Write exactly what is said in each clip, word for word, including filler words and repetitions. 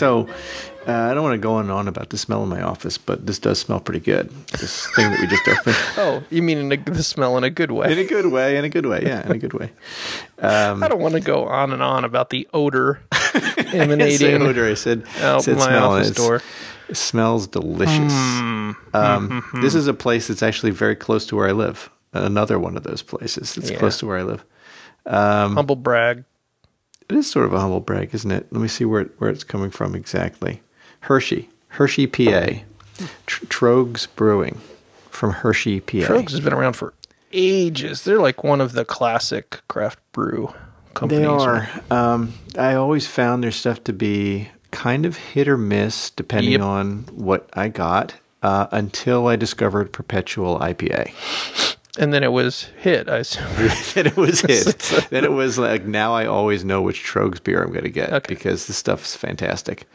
So uh, I don't want to go on and on about the smell in my office, but this does smell pretty good. This thing that we just opened. Oh, you mean in a, the smell in a good way? In a good way, in a good way, yeah, in a good way. Um, I don't want to go on and on about the odor emanating. I didn't say odor, I said, oh, I said my smell. Office door. It smells delicious. Mm. Um, mm-hmm. This is a place that's actually very close to where I live. Another one of those places that's yeah. close to where I live. Um, humble brag. It is sort of a humble brag, isn't it? Let me see where it, where it's coming from exactly. Hershey. Hershey, P A. Tr- Tröegs Brewing from Hershey, P A. Tröegs has been around for ages. They're like one of the classic craft brew companies. They are. Um, I always found their stuff to be kind of hit or miss depending yep. on what I got uh, until I discovered Perpetual I P A. And then it was hit, I assume. Then it was hit. Then it was like, now I always know which Tröegs beer I'm going to get okay. because this stuff's fantastic.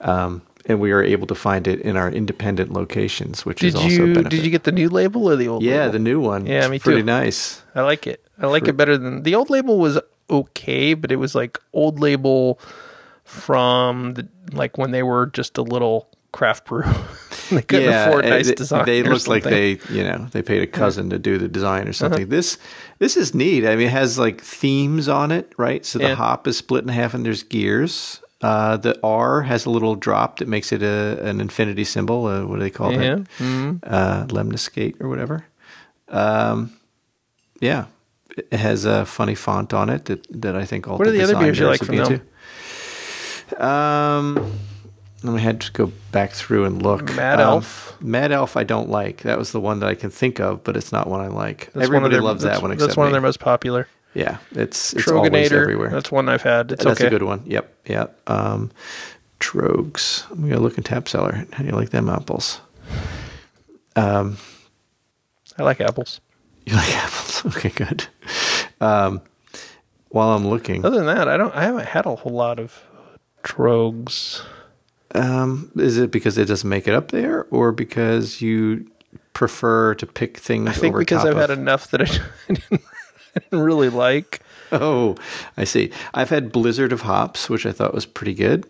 Um, and we are able to find it in our independent locations, which did is also you, a benefit. Did you get the new label or the old yeah, label? Yeah, the new one. Yeah, it's me pretty too. Pretty nice. I like it. I like For, it better than... The old label was okay, but it was like old label from the, like when they were just a little... craft brew. They couldn't yeah, afford nice they, design. They looked like they, you know, they paid a cousin to do the design or something. Uh-huh. This this is neat. I mean, it has like themes on it, right? So yeah. the hop is split in half and there's gears. Uh, the R has a little drop that makes it a, an infinity symbol. Uh, what do they call yeah. that? Mm-hmm. Uh, lemniscate or whatever. Um, yeah. It has a funny font on it that, that I think all what the What are the other beers you like from them? Too. Um... I had to go back through and look. Mad Elf. Um, Mad Elf I don't like. That was the one that I can think of, but it's not one I like. That's Everybody their, loves that one except That's one me. Of their most popular. Yeah. It's, it's always everywhere. That's one I've had. It's that's okay. That's a good one. Yep. Yep. Um, Tröegs. I'm going to look in Tap Cellar. How do you like them apples? Um, I like apples. You like apples? Okay, good. Um, while I'm looking. Other than that, I don't. I haven't had a whole lot of Tröegs. Um, is it because it doesn't make it up there or because you prefer to pick things over top? I think because I've of... had enough that I didn't, I didn't really like. Oh, I see. I've had Blizzard of Hops, which I thought was pretty good.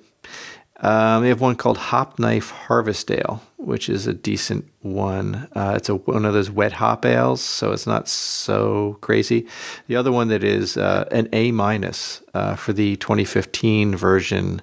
Um, they have one called Hop Knife Harvest Ale, which is a decent one. Uh, it's a, one of those wet hop ales, so it's not so crazy. The other one that is uh, an A minus uh, for the twenty fifteen version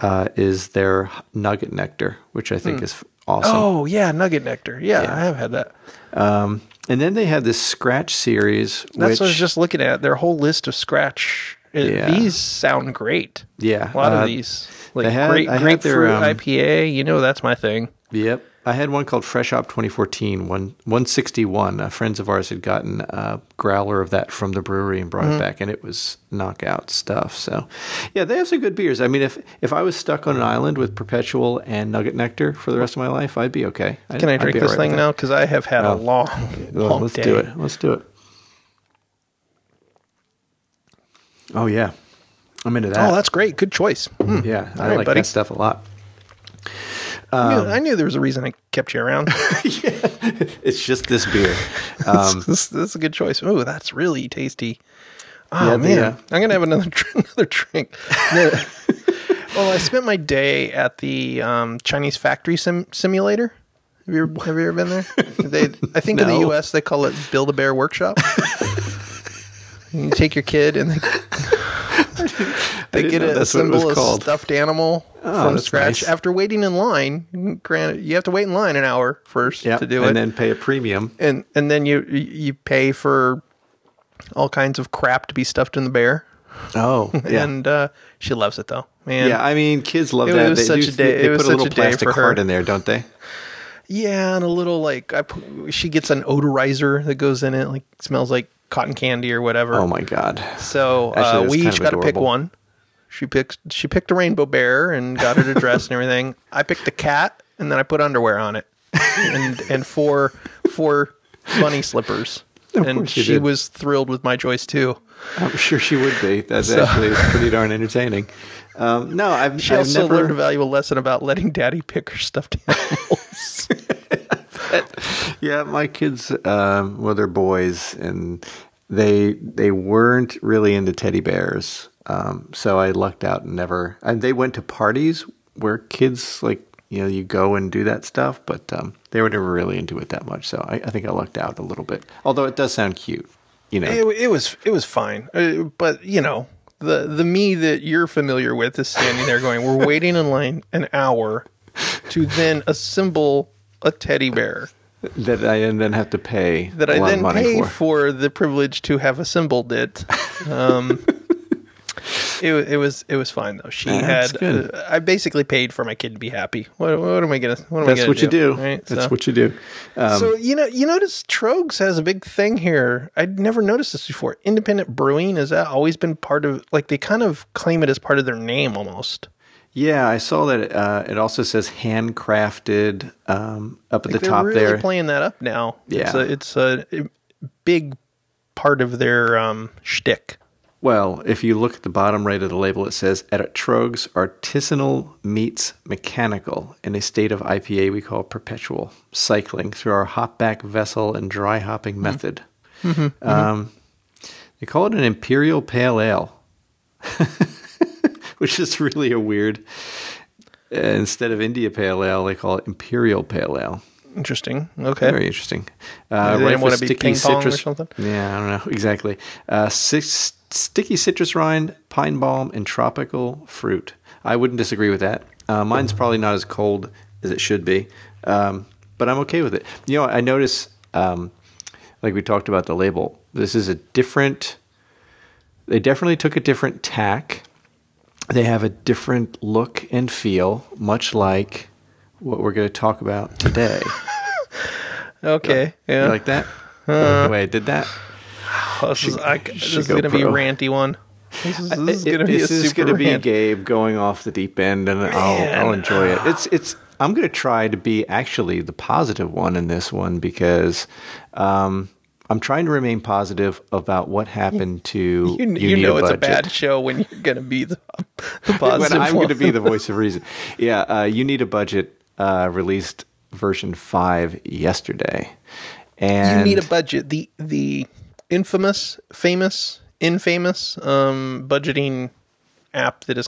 Uh, is their Nugget Nectar, which I think mm. is awesome. Oh, yeah, Nugget Nectar. Yeah, yeah. I have had that. Um, and then they have this Scratch series. That's which, what I was just looking at, their whole list of Scratch. Yeah. These sound great. Yeah. A lot uh, of these. Like had, great, grapefruit um, I P A. You know that's my thing. Yep. I had one called Fresh Hop twenty fourteen, one, one sixty-one. Uh, friends of ours had gotten a growler of that from the brewery and brought mm-hmm. it back, and it was knockout stuff. So, yeah, they have some good beers. I mean, if, if I was stuck on an island with Perpetual and Nugget Nectar for the rest of my life, I'd be okay. I'd, Can I drink this right thing now? Because I have had oh. a long, well, long let's day. Let's do it. Let's do it. Oh, yeah. I'm into that. Oh, that's great. Good choice. Mm. Yeah, All I right, like buddy. that stuff a lot. Um, I, knew, I knew there was a reason I kept you around. yeah, it's just this beer. Um, this, this is a good choice. Oh, that's really tasty. Oh yeah, man, yeah. I'm gonna have another another drink. Well, I spent my day at the um, Chinese factory sim- simulator. Have you ever, have you ever been there? They, I think no. in the U S they call it Build a Bear Workshop. You take your kid and they. They get a symbol of stuffed animal oh, from scratch. Nice. After waiting in line, granted, you have to wait in line an hour first yep, to do and it, and then pay a premium, and and then you you pay for all kinds of crap to be stuffed in the bear. Oh, yeah. And uh, she loves it though, man. Yeah, I mean, kids love it, that. It was they such do, a day. They it put was a little a plastic heart in there, don't they? Yeah, and a little like I put, she gets an odorizer that goes in it, like smells like cotton candy or whatever. Oh my god. So Actually, uh, we each got adorable. to pick one. She picked she picked a rainbow bear and got it a dress and everything. I picked a cat and then I put underwear on it. And and four four bunny slippers. Of and she did. was thrilled with my choice too. I'm sure she would be. That's so. actually pretty darn entertaining. Um, no, I've she I've also never... learned a valuable lesson about letting daddy pick her stuffed animals. Yeah, my kids, um, well, they're boys, and they they weren't really into teddy bears. Um, so I lucked out and never. And they went to parties where kids, like, you know, you go and do that stuff, but um, they were never really into it that much. So I, I think I lucked out a little bit, although it does sound cute, you know. It, it was it was fine. Uh, but, you know, the, the me that you're familiar with is standing there going, we're waiting in line an hour to then assemble a teddy bear. That I then have to pay That I then pay for. for the privilege to have assembled it. Um, it, it was it was fine though. She That's had good. Uh, I basically paid for my kid to be happy. What, what am I gonna? What am That's I gonna what do? you do. Right? That's so, what you do. Um, so you know you notice Tröegs has a big thing here. I'd never noticed this before. Independent brewing, has that always been part of? Like they kind of claim it as part of their name almost. Yeah, I saw that. Uh, it also says handcrafted um, up at like the top really there. They're really playing that up now. Yeah. It's a, it's a big part of their um, shtick. Well, if you look at the bottom right of the label, it says, at Tröegs, artisanal meets mechanical in a state of I P A we call perpetual, cycling through our hop-back vessel and dry hopping mm-hmm. method. Mm-hmm. Um, they call it an imperial pale ale. Which is really a weird. Uh, instead of India Pale Ale, they call it Imperial Pale Ale. Interesting. Okay. Very interesting. Uh, they didn't want to be ping pong citrus, or something? Yeah, I don't know. Exactly. Uh, six, sticky citrus rind, pine balm, and tropical fruit. I wouldn't disagree with that. Uh, mine's probably not as cold as it should be, um, but I'm okay with it. You know, I notice, um, like we talked about the label, this is a different, they definitely took a different tack. They have a different look and feel, much like what we're going to talk about today. Okay. You know, yeah. You like that? Uh, the way I did that? Oh, this she, is, is going to be a ranty one. This is, is going to be This is going to be Gabe going off the deep end, and I'll, I'll enjoy it. It's it's. I'm going to try to be actually the positive one in this one because um, I'm trying to remain positive about what happened to you. You, you know it's budget. a bad show when you're going to be the, the positive When I'm going to be the voice of reason. Yeah, uh, You Need a Budget uh, released version five yesterday. And You Need a Budget, the the infamous, famous, infamous um, budgeting app that is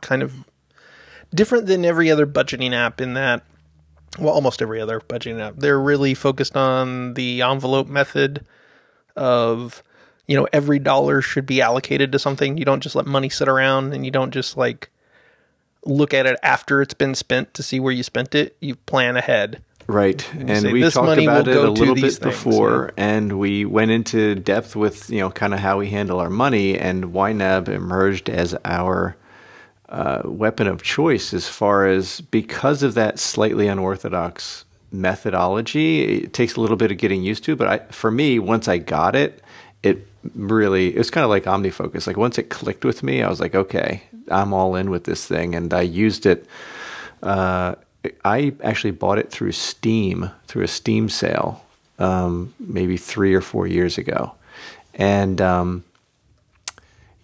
kind of different than every other budgeting app in that. Well, almost every other budgeting app. They're really focused on the envelope method of, you know, every dollar should be allocated to something. You don't just let money sit around, and you don't just, like, look at it after it's been spent to see where you spent it. You plan ahead. Right. And, and say, we talked about it a little bit before, and we went into depth with, you know, kind of how we handle our money, and Y NAB emerged as our... Uh, weapon of choice as far as because of that slightly unorthodox methodology. It takes a little bit of getting used to, but I, for me, once I got it, it really, it was kind of like OmniFocus. Like once it clicked with me, I was like, okay, I'm all in with this thing. And I used it. Uh, I actually bought it through Steam, through a Steam sale, um, maybe three or four years ago. And, um,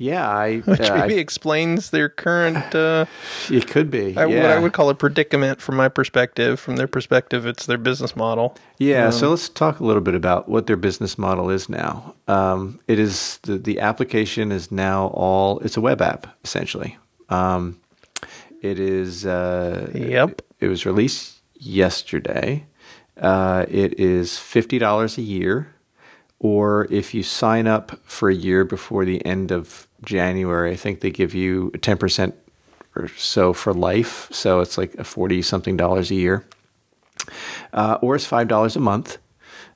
Yeah, I, which uh, maybe I, explains their current. Uh, it could be I, yeah. what I would call a predicament from my perspective. From their perspective, it's their business model. Yeah, um, so let's talk a little bit about what their business model is now. Um, it is the, the application is now all. It's a web app essentially. Um, it is. Uh, yep. It, it was released yesterday. Uh, it is fifty dollars a year. Or if you sign up for a year before the end of January, I think they give you ten percent or so for life. So it's like a forty-something dollars a year. Uh, or it's five dollars a month.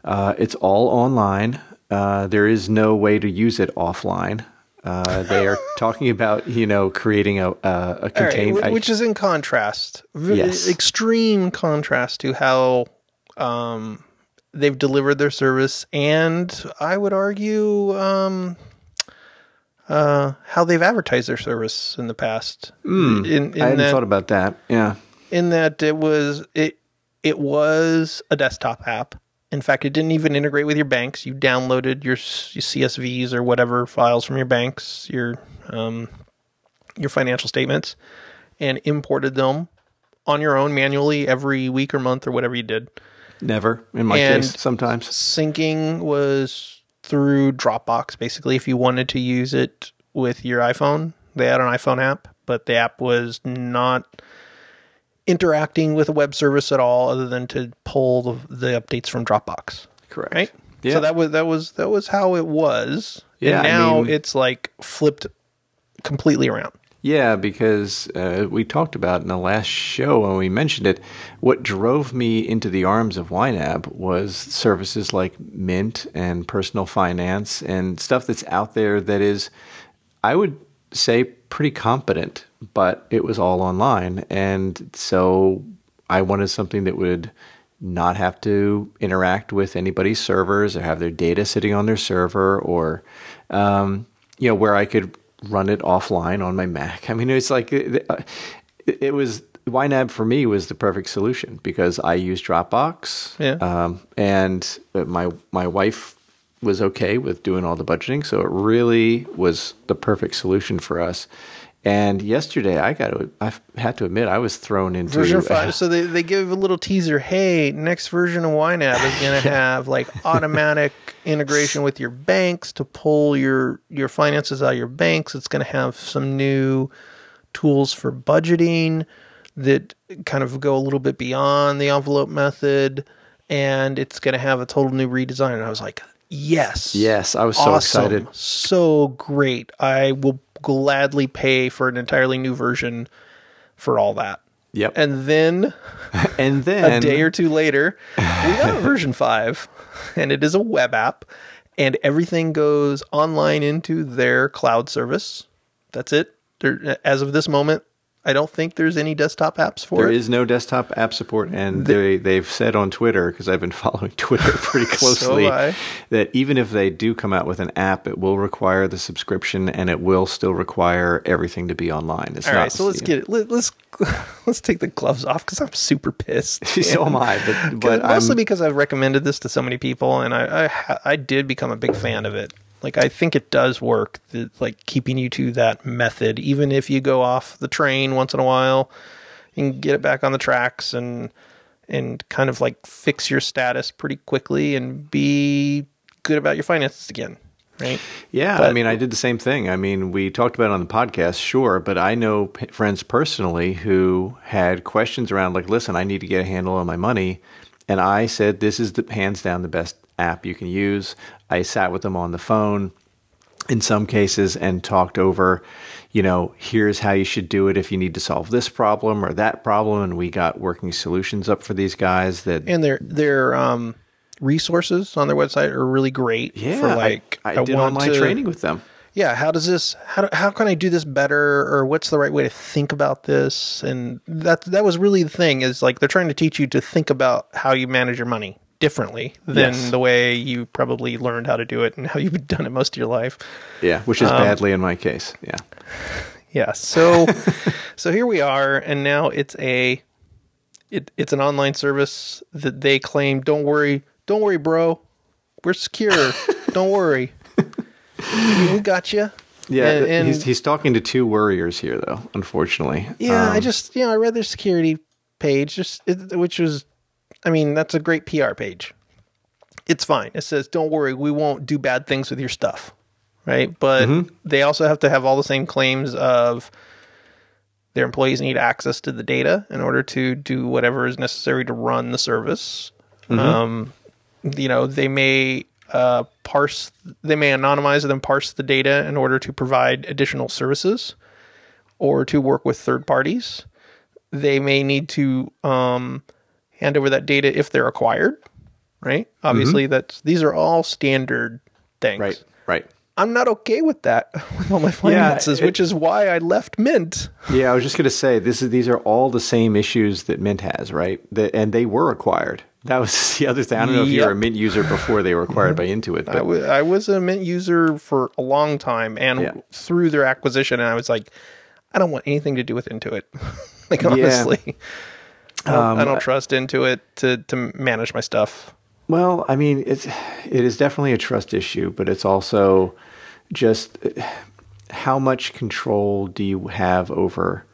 Uh, it's all online. Uh, there is no way to use it offline. Uh, they are talking about, you know, creating a, a, a container. Right, which I, is in contrast. Yes. Extreme contrast to how... Um, they've delivered their service, and I would argue um, uh, how they've advertised their service in the past. Mm, in, in I hadn't that, thought about that. Yeah, in that it was it it was a desktop app. In fact, it didn't even integrate with your banks. You downloaded your, your C S Vs or whatever files from your banks, your um, your financial statements, and imported them on your own manually every week or month or whatever you did. Never, in my and case, sometimes. Syncing was through Dropbox, basically, if you wanted to use it with your iPhone. They had an iPhone app, but the app was not interacting with a web service at all, other than to pull the, the updates from Dropbox. Correct. Right? Yeah. So that was that was that was how it was. Yeah. And now I mean, it's like flipped completely around. Yeah, because uh, we talked about in the last show when we mentioned it, what drove me into the arms of YNAB was services like Mint and Personal Finance and stuff that's out there that is, I would say, pretty competent, but it was all online. And so I wanted something that would not have to interact with anybody's servers or have their data sitting on their server or, um, you know, where I could run it offline on my Mac. I mean, it's like it, it was YNAB for me was the perfect solution because I use Dropbox, yeah. um, and my my wife was okay with doing all the budgeting, so it really was the perfect solution for us. And yesterday, I got to, I had to admit, I was thrown into version five. Uh, so they, they give a little teaser. Hey, next version of YNAB is going to have like automatic integration with your banks to pull your your finances out of your banks. It's going to have some new tools for budgeting that kind of go a little bit beyond the envelope method, and it's going to have a total new redesign. And I was like, yes, yes, I was so awesome. excited, so great. I will gladly pay for an entirely new version for all that. Yep. And then and then a day or two later, we got version five, and it is a web app, and everything goes online into their cloud service. That's it. There, as of this moment, I don't think there's any desktop apps for there it. There is no desktop app support, and the, they, they've said on Twitter, because I've been following Twitter pretty closely, so that even if they do come out with an app, it will require the subscription, and it will still require everything to be online. It's All not, right, so let's get it. Let, let's let's take the gloves off, because I'm super pissed. So am I. But, but mostly I'm, because I've recommended this to so many people, and I, I I did become a big fan of it. Like, I think it does work, the, like, keeping you to that method. Even if you go off the train once in a while, you can get it back on the tracks and and kind of, like, fix your status pretty quickly and be good about your finances again, right? Yeah, but, I mean, I did the same thing. I mean, we talked about it on the podcast, sure, but I know p- friends personally who had questions around, like, listen, I need to get a handle on my money. And I said, this is the hands down the best app you can use. I sat with them on the phone in some cases and talked over, you know, here's how you should do it if you need to solve this problem or that problem. And we got working solutions up for these guys that and their their um, resources on their website are really great. Yeah, for like I, I, I did want online to, training with them. Yeah, how does this? How do, how can I do this better? Or what's the right way to think about this? And that that was really the thing is like they're trying to teach you to think about how you manage your money differently than yes. the way you probably learned how to do it and how you've done it most of your life. Yeah, which is um, badly in my case. Yeah. Yeah. So so here we are, and now it's a it, it's an online service that they claim, don't worry, don't worry, bro. We're secure. Don't worry. We got you. Yeah, and, and he's he's talking to two worriers here though, unfortunately. Yeah, um, I just, you know, I read their security page just it, which was I mean, that's a great P R page. It's fine. It says, don't worry, we won't do bad things with your stuff, right? But mm-hmm. they also have to have all the same claims of their employees need access to the data in order to do whatever is necessary to run the service. Mm-hmm. Um, you know, they may uh, parse, they may anonymize and then parse the data in order to provide additional services or to work with third parties. They may need to... Um, hand over that data if they're acquired, right? Obviously, mm-hmm. that's these are all standard things. Right, right. I'm not okay with that with all my finances, yeah, it, which is why I left Mint. Yeah, I was just going to say, this is these are all the same issues that Mint has, right? The, and they were acquired. That was the other thing. I don't know if yep. you were a Mint user before they were acquired by Intuit. But. I, w- I was a Mint user for a long time, and yeah. through their acquisition, and I was like, I don't want anything to do with Intuit. Like, honestly. Yeah. I don't, um, I don't trust Intuit to, to manage my stuff. Well, I mean, it's, it is definitely a trust issue, but it's also just how much control do you have over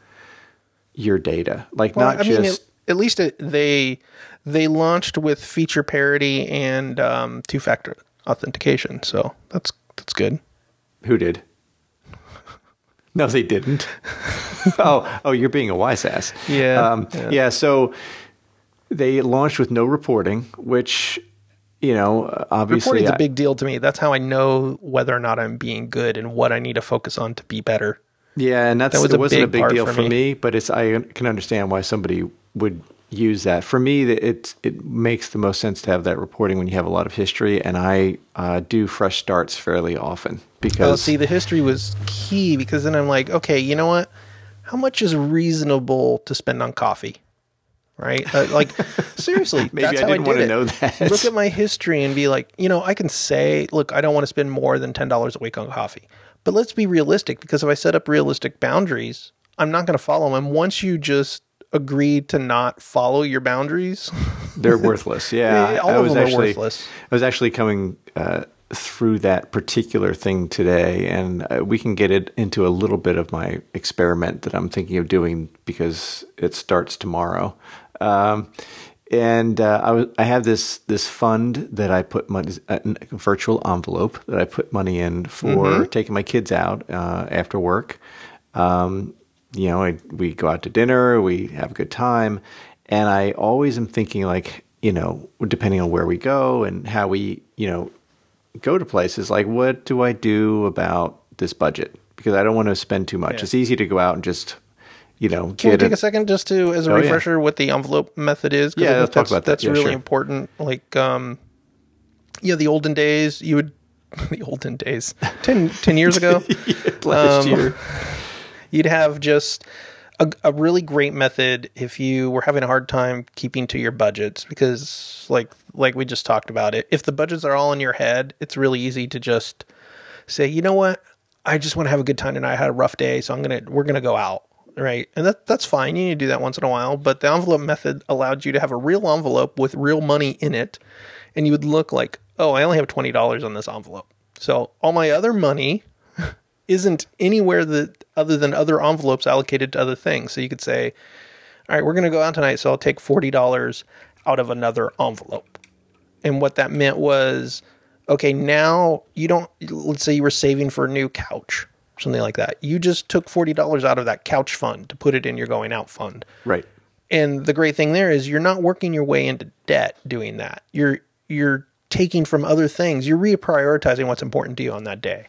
your data? Like well, not I just... Mean, it, at least it, they they launched with feature parity and um, two-factor authentication, so that's that's good. Who did? No, they didn't. oh, oh, you're being a wise ass. Yeah, um, yeah. Yeah. So they launched with no reporting, which, you know, obviously reporting's I, a big deal to me. That's how I know whether or not I'm being good and what I need to focus on to be better. Yeah, and that's that was it a wasn't a big deal for me. for me, but it's I can understand why somebody would use that. For me, it it makes the most sense to have that reporting when you have a lot of history, and I uh, do fresh starts fairly often because oh, see, the history was key, because then I'm like, okay, you know what? How much is reasonable to spend on coffee? Right? Uh, like, seriously, maybe that's I how didn't I did want to it. know that. Look at my history and be like, you know, I can say, look, I don't want to spend more than ten dollars a week on coffee. But let's be realistic, because if I set up realistic boundaries, I'm not going to follow them. Once you just agree to not follow your boundaries, they're worthless. Yeah, all I of was them actually, are worthless. I was actually coming uh, through that particular thing today, and uh, we can get it into a little bit of my experiment that I'm thinking of doing because it starts tomorrow. Um, and uh, I, w- I have this this fund that I put money, a virtual envelope that I put money in for mm-hmm. taking my kids out uh, after work. Um, you know, I, we go out to dinner, we have a good time, and I always am thinking, like, you know, depending on where we go and how we, you know, go to places, like, what do I do about this budget? Because I don't want to spend too much. Yeah. It's easy to go out and just. You know, can we take a, a second just to, as a oh, refresher, yeah. what the envelope method is? Yeah, let's talk about that. That's yeah, really sure. important. Like, um, yeah, the olden days, you would, the olden days, ten, ten years ago, yeah, last um, year, you'd have just a, a really great method if you were having a hard time keeping to your budgets, because like, like we just talked about it, if the budgets are all in your head, it's really easy to just say, you know what, I just want to have a good time tonight. I had a rough day, so I'm going to, we're going to go out. Right. And that that's fine. You need to do that once in a while. But the envelope method allowed you to have a real envelope with real money in it. And you would look like, oh, I only have twenty dollars on this envelope. So all my other money isn't anywhere that other than other envelopes allocated to other things. So you could say, all right, we're going to go out tonight. So I'll take forty dollars out of another envelope. And what that meant was, okay, now you don't, let's say you were saving for a new couch. Something like that. You just took forty dollars out of that couch fund to put it in your going out fund. Right. And the great thing there is you're not working your way into debt doing that. You're you're taking from other things. You're reprioritizing what's important to you on that day.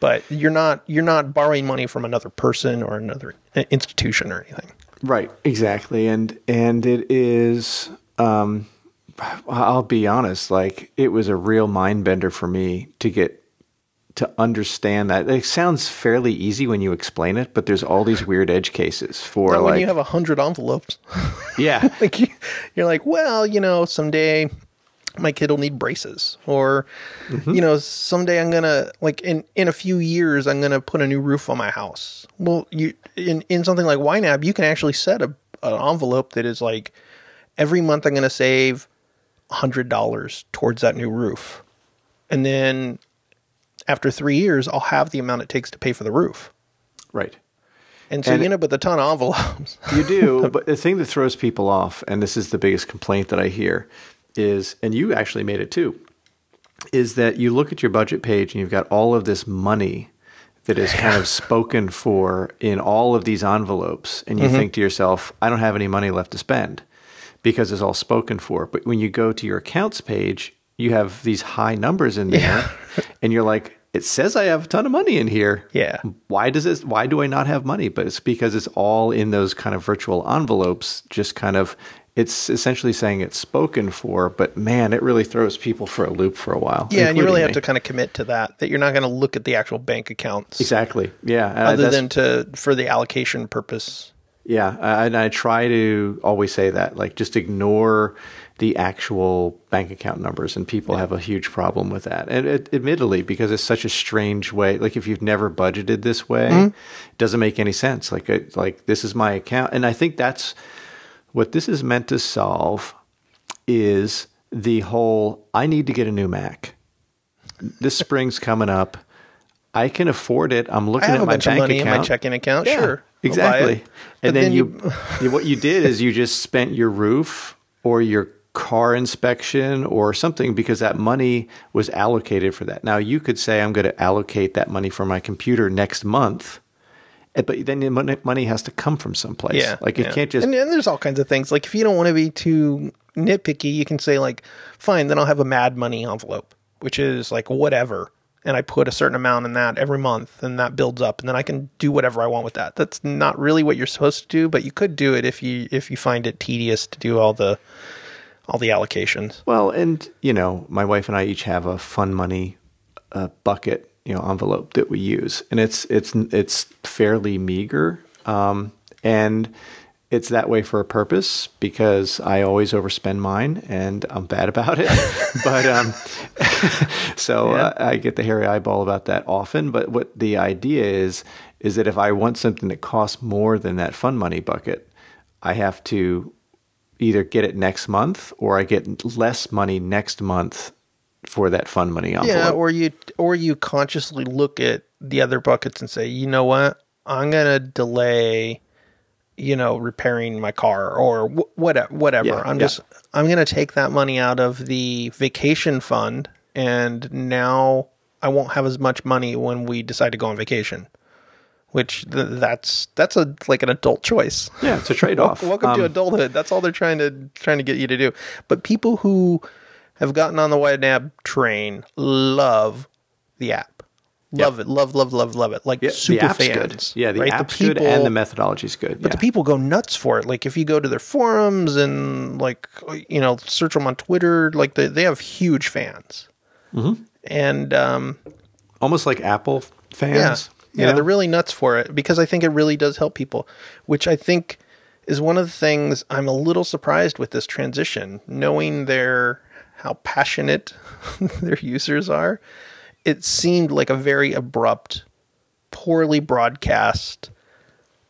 But you're not you're not borrowing money from another person or another institution or anything. Right. Exactly. And and it is um I'll be honest, like, it was a real mind bender for me to get to understand that. It sounds fairly easy when you explain it, but there's all these weird edge cases for like when you have a hundred envelopes. Yeah, like you, you're like, well, you know, someday my kid will need braces, or mm-hmm. you know, someday I'm gonna like in in a few years I'm gonna put a new roof on my house. Well, you in in something like YNAB, you can actually set a an envelope that is like, every month I'm gonna save a hundred dollars towards that new roof, and then after three years, I'll have the amount it takes to pay for the roof. Right. And so and you end up with a ton of envelopes. You do. But the thing that throws people off, and this is the biggest complaint that I hear, is, and you actually made it too, is that you look at your budget page and you've got all of this money that is kind of spoken for in all of these envelopes. And you mm-hmm. think to yourself, I don't have any money left to spend because it's all spoken for. But when you go to your accounts page, you have these high numbers in there, yeah. and you're like, it says I have a ton of money in here. Yeah. Why does this, why do I not have money? But it's because it's all in those kind of virtual envelopes, just kind of, it's essentially saying it's spoken for, but man, it really throws people for a loop for a while. Yeah. And you really me. have to kind of commit to that, that you're not going to look at the actual bank accounts. Exactly. Yeah. Other uh, than to, for the allocation purpose. Yeah. I, and I try to always say that, like, just ignore the actual bank account numbers, and people yeah. have a huge problem with that. And it, admittedly, because it's such a strange way, like, if you've never budgeted this way, mm-hmm. it doesn't make any sense. Like, it, like, this is my account. And I think that's what this is meant to solve, is the whole, I need to get a new Mac. This spring's coming up. I can afford it. I'm looking I have at a my bunch bank of money account. In my checking account. Yeah, sure. Exactly. And but then, then you, you what you did is you just spent your roof or your car inspection or something, because that money was allocated for that. Now, you could say, I'm going to allocate that money for my computer next month, But then the money has to come from someplace. Yeah, like it yeah. can't just. And, and there's all kinds of things. Like if you don't want to be too nitpicky, you can say like, fine, then I'll have a Mad Money envelope, which is like whatever. And I put a certain amount in that every month, and that builds up, and then I can do whatever I want with that. That's not really what you're supposed to do, but you could do it if you if you find it tedious to do all the all the allocations. Well, and you know, my wife and I each have a fun money uh, bucket. You know, envelope that we use, and it's it's it's fairly meager, um, and it's that way for a purpose because I always overspend mine, and I'm bad about it. but um, so yeah. uh, I get the hairy eyeball about that often. But what the idea is is that if I want something that costs more than that fun money bucket, I have to either get it next month or I get less money next month for that fun money envelope. Yeah, or you or you consciously look at the other buckets and say, you know what, I'm gonna delay, you know, repairing my car or wh- whatever. Whatever. Yeah, I'm yeah. just I'm gonna take that money out of the vacation fund, and now I won't have as much money when we decide to go on vacation. Which th- that's that's a like an adult choice. Yeah, it's a trade off. Welcome um, to adulthood. That's all they're trying to trying to get you to do. But people who have gotten on the YNAB train, love the app. Love yep. it. Love, love, love, love it. Like yeah, super the fans. Good. Yeah, the right? app's the people, good and the methodology's good. But yeah. the people go nuts for it. Like if you go to their forums and like, you know, search them on Twitter, like they, they have huge fans. Mm-hmm. And um, almost like Apple fans. Yeah, yeah, yeah, they're really nuts for it because I think it really does help people, which I think is one of the things I'm a little surprised with this transition, knowing their... how passionate their users are. It seemed like a very abrupt, poorly broadcast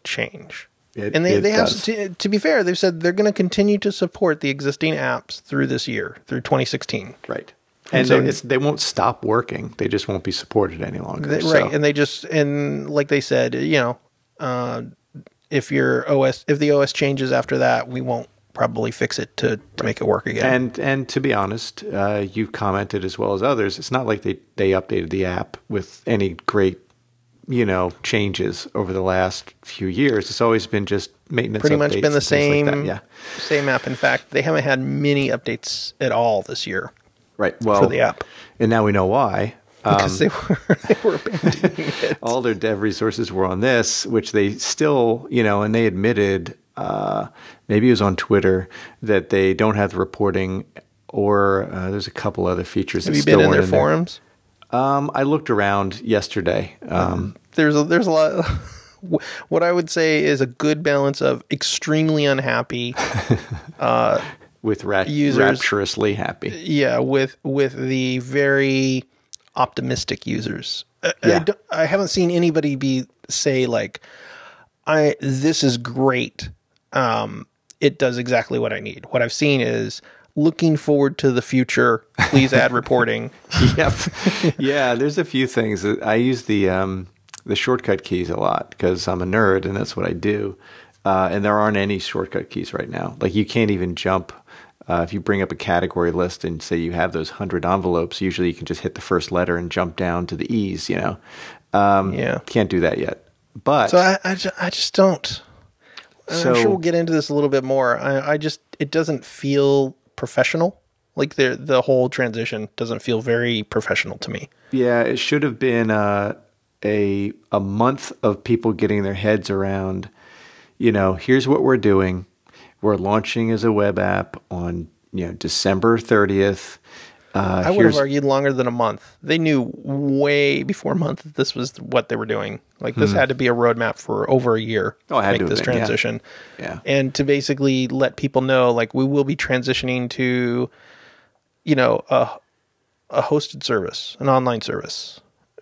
change. It, and they, they have, to, to be fair, they've said they're going to continue to support the existing apps through this year, through twenty sixteen. Right. And, and so they, it's, they won't stop working. They just won't be supported any longer. They, so. Right. And they just, and like they said, you know, uh, if your O S, if the O S changes after that, we won't probably fix it to, to right. make it work again. And and to be honest, uh, you commented as well as others, it's not like they, they updated the app with any great, you know, changes over the last few years. It's always been just maintenance updates. Pretty much been the same, like yeah. same app. In fact, they haven't had many updates at all this year. Right. Well, for the app. And now we know why. Um, because they were, they were abandoning it. All their dev resources were on this, which they still, you know, and they admitted... Uh, maybe it was on Twitter that they don't have the reporting, or uh, there's a couple other features. Have that you still been in their in forums? There. Um, I looked around yesterday. Um, there's a, there's a lot. Of, what I would say is a good balance of extremely unhappy uh, with ra- users, rapturously happy. Yeah, with with the very optimistic users. I, yeah. I, I haven't seen anybody be say like. I this is great. Um, it does exactly what I need. What I've seen is looking forward to the future. Please add reporting. Yep. Yeah, there's a few things. I use the um, the shortcut keys a lot because I'm a nerd and that's what I do. Uh, and there aren't any shortcut keys right now. Like you can't even jump. Uh, if you bring up a category list and say you have those one hundred envelopes, usually you can just hit the first letter and jump down to the E's, you know. Um, yeah. Can't do that yet. But so I, I, I just don't. So, I'm sure we'll get into this a little bit more. I, I just it doesn't feel professional. Like the the whole transition doesn't feel very professional to me. Yeah, it should have been a a a month of people getting their heads around. You know, here's what we're doing. We're launching as a web app on you know December thirtieth. Uh, I would have argued longer than a month. They knew way before a month that this was what they were doing. Like this hmm. had to be a roadmap for over a year oh, to I had make to this been, transition. Yeah. yeah, and to basically let people know, like we will be transitioning to, you know, a a hosted service, an online service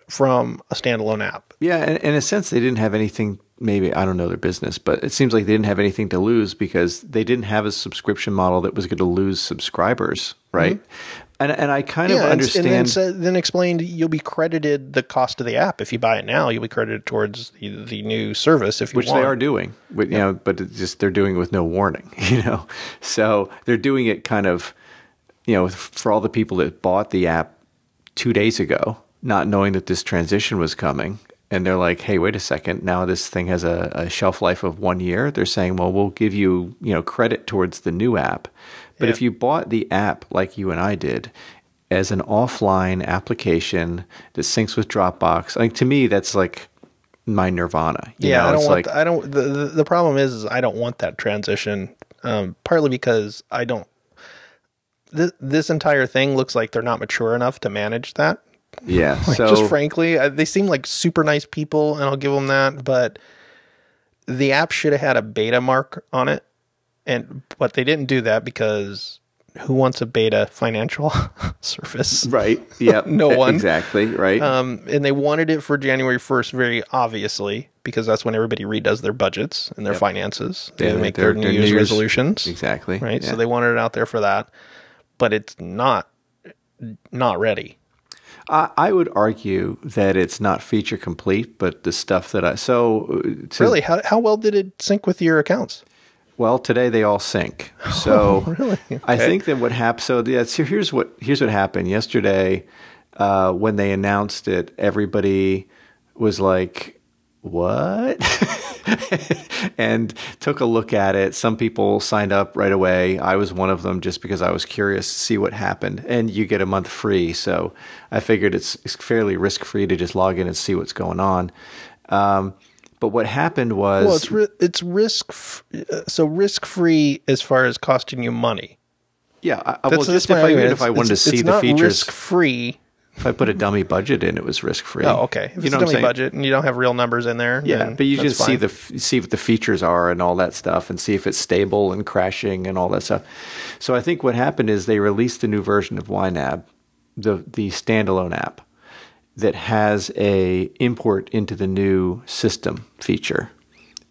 from a standalone app. Yeah, and in a sense, they didn't have anything. Maybe I don't know their business, but it seems like they didn't have anything to lose because they didn't have a subscription model that was going to lose subscribers, right? Mm-hmm. And and I kind yeah, of understand. And then, so, then explained you'll be credited the cost of the app if you buy it now. You'll be credited towards the, the new service if you which want. Which they are doing, but, you yeah. know, but it's just they're doing it with no warning, you know. So they're doing it kind of, you know, for all the people that bought the app two days ago, not knowing that this transition was coming. and they're like, hey, wait a second, now this thing has a, a shelf life of one year. They're saying, well, we'll give you, you know, credit towards the new app. But yep. if you bought the app like you and I did as an offline application that syncs with Dropbox, like to me, that's like my nirvana. You yeah, know, I don't it's want like, the, I don't. The, the, the problem is, is I don't want that transition. Um, partly because I don't. This, this entire thing looks like they're not mature enough to manage that. Yeah. Like, so just frankly, they seem like super nice people, and I'll give them that. But the app should have had a beta mark on it, and but they didn't do that because who wants a beta financial service? Right. Yeah. No one. Exactly. Right. Um, and they wanted it for January first, very obviously, because that's when everybody redoes their budgets and their yep. finances. They, they make their, their, New, their Year's New Year's resolutions. Exactly. Right. Yeah. So they wanted it out there for that, but it's not, not ready. I would argue that it's not feature complete, but the stuff that I, so. To, really? How, how well did it sync with your accounts? Well, today they all sync. So oh, really? Okay. I think that what happened, so, yeah, so here's what, here's what happened yesterday. Uh, when they announced it, everybody was like, what? And took a look at it. Some people signed up right away. I was one of them just because I was curious to see what happened. And you get a month free. So I figured it's, it's fairly risk-free to just log in and see what's going on. Um, but what happened was... Well, it's, ri- it's risk... F- so risk-free as far as costing you money. Yeah. I, I, well, just if I, even if I wanted to see the features... It's not risk-free. If I put a dummy budget in, it was risk-free. Oh, okay. If it's a dummy budget and you don't have real numbers in there, yeah, but you just see the see what the features are and all that stuff and see if it's stable and crashing and all that stuff. So I think what happened is they released a new version of YNAB, the the standalone app, that has a import into the new system feature,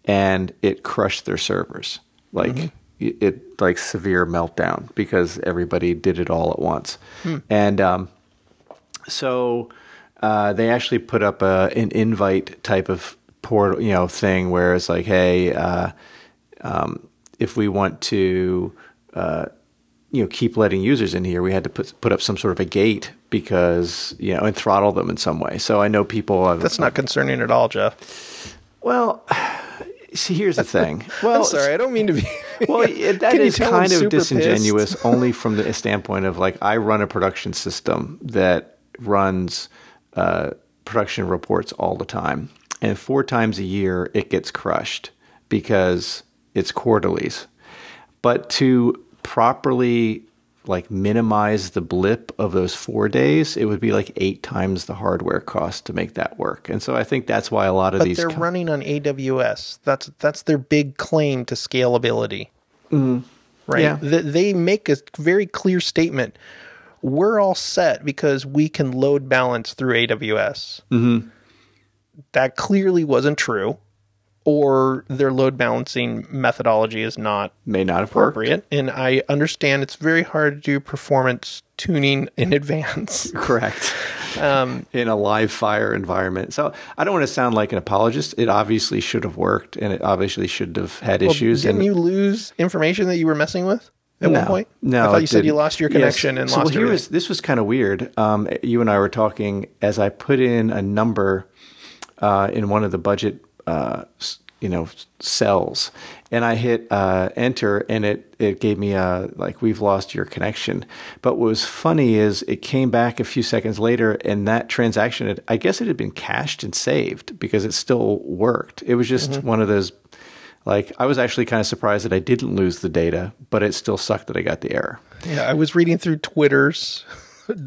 and it crushed their servers. Like mm-hmm. it, it like severe meltdown because everybody did it all at once. Hmm. And um So uh, they actually put up a, an invite type of portal, you know, thing where it's like, hey, uh, um, if we want to, uh, you know, keep letting users in here, we had to put put up some sort of a gate because, you know, and throttle them in some way. So I know people. Have, That's not uh, concerning at all, Jeff. Well, see, here's the thing. Well, I'm sorry, I don't mean to be. Well, it, that is kind of disingenuous, only from the standpoint of like I run a production system that. runs uh, production reports all the time. And four times a year, it gets crushed because it's quarterlies. But to properly like minimize the blip of those four days, it would be like eight times the hardware cost to make that work. And so I think that's why a lot of but these... But they're com- running on A W S. That's that's their big claim to scalability. Mm. Right? Yeah. They, they make a very clear statement. We're all set because we can load balance through A W S. Mm-hmm. That clearly wasn't true, or their load balancing methodology is not may not appropriate. Worked. And I understand it's very hard to do performance tuning in advance. Correct. Um, in a live fire environment. So I don't want to sound like an apologist. It obviously should have worked, and it obviously should have had well, issues. Didn't and, you lose information that you were messing with? At no, one point? No. I thought you said didn't. you lost your connection yes. and so lost your... Well, this was kind of weird. Um, you and I were talking as I put in a number uh, in one of the budget uh, you know, cells, and I hit uh, enter, and it, it gave me a, like, we've lost your connection. But what was funny is it came back a few seconds later, and that transaction, had, I guess it had been cached and saved because it still worked. It was just mm-hmm. one of those... Like, I was actually kind of surprised that I didn't lose the data, but it still sucked that I got the error. Yeah, I was reading through Twitters,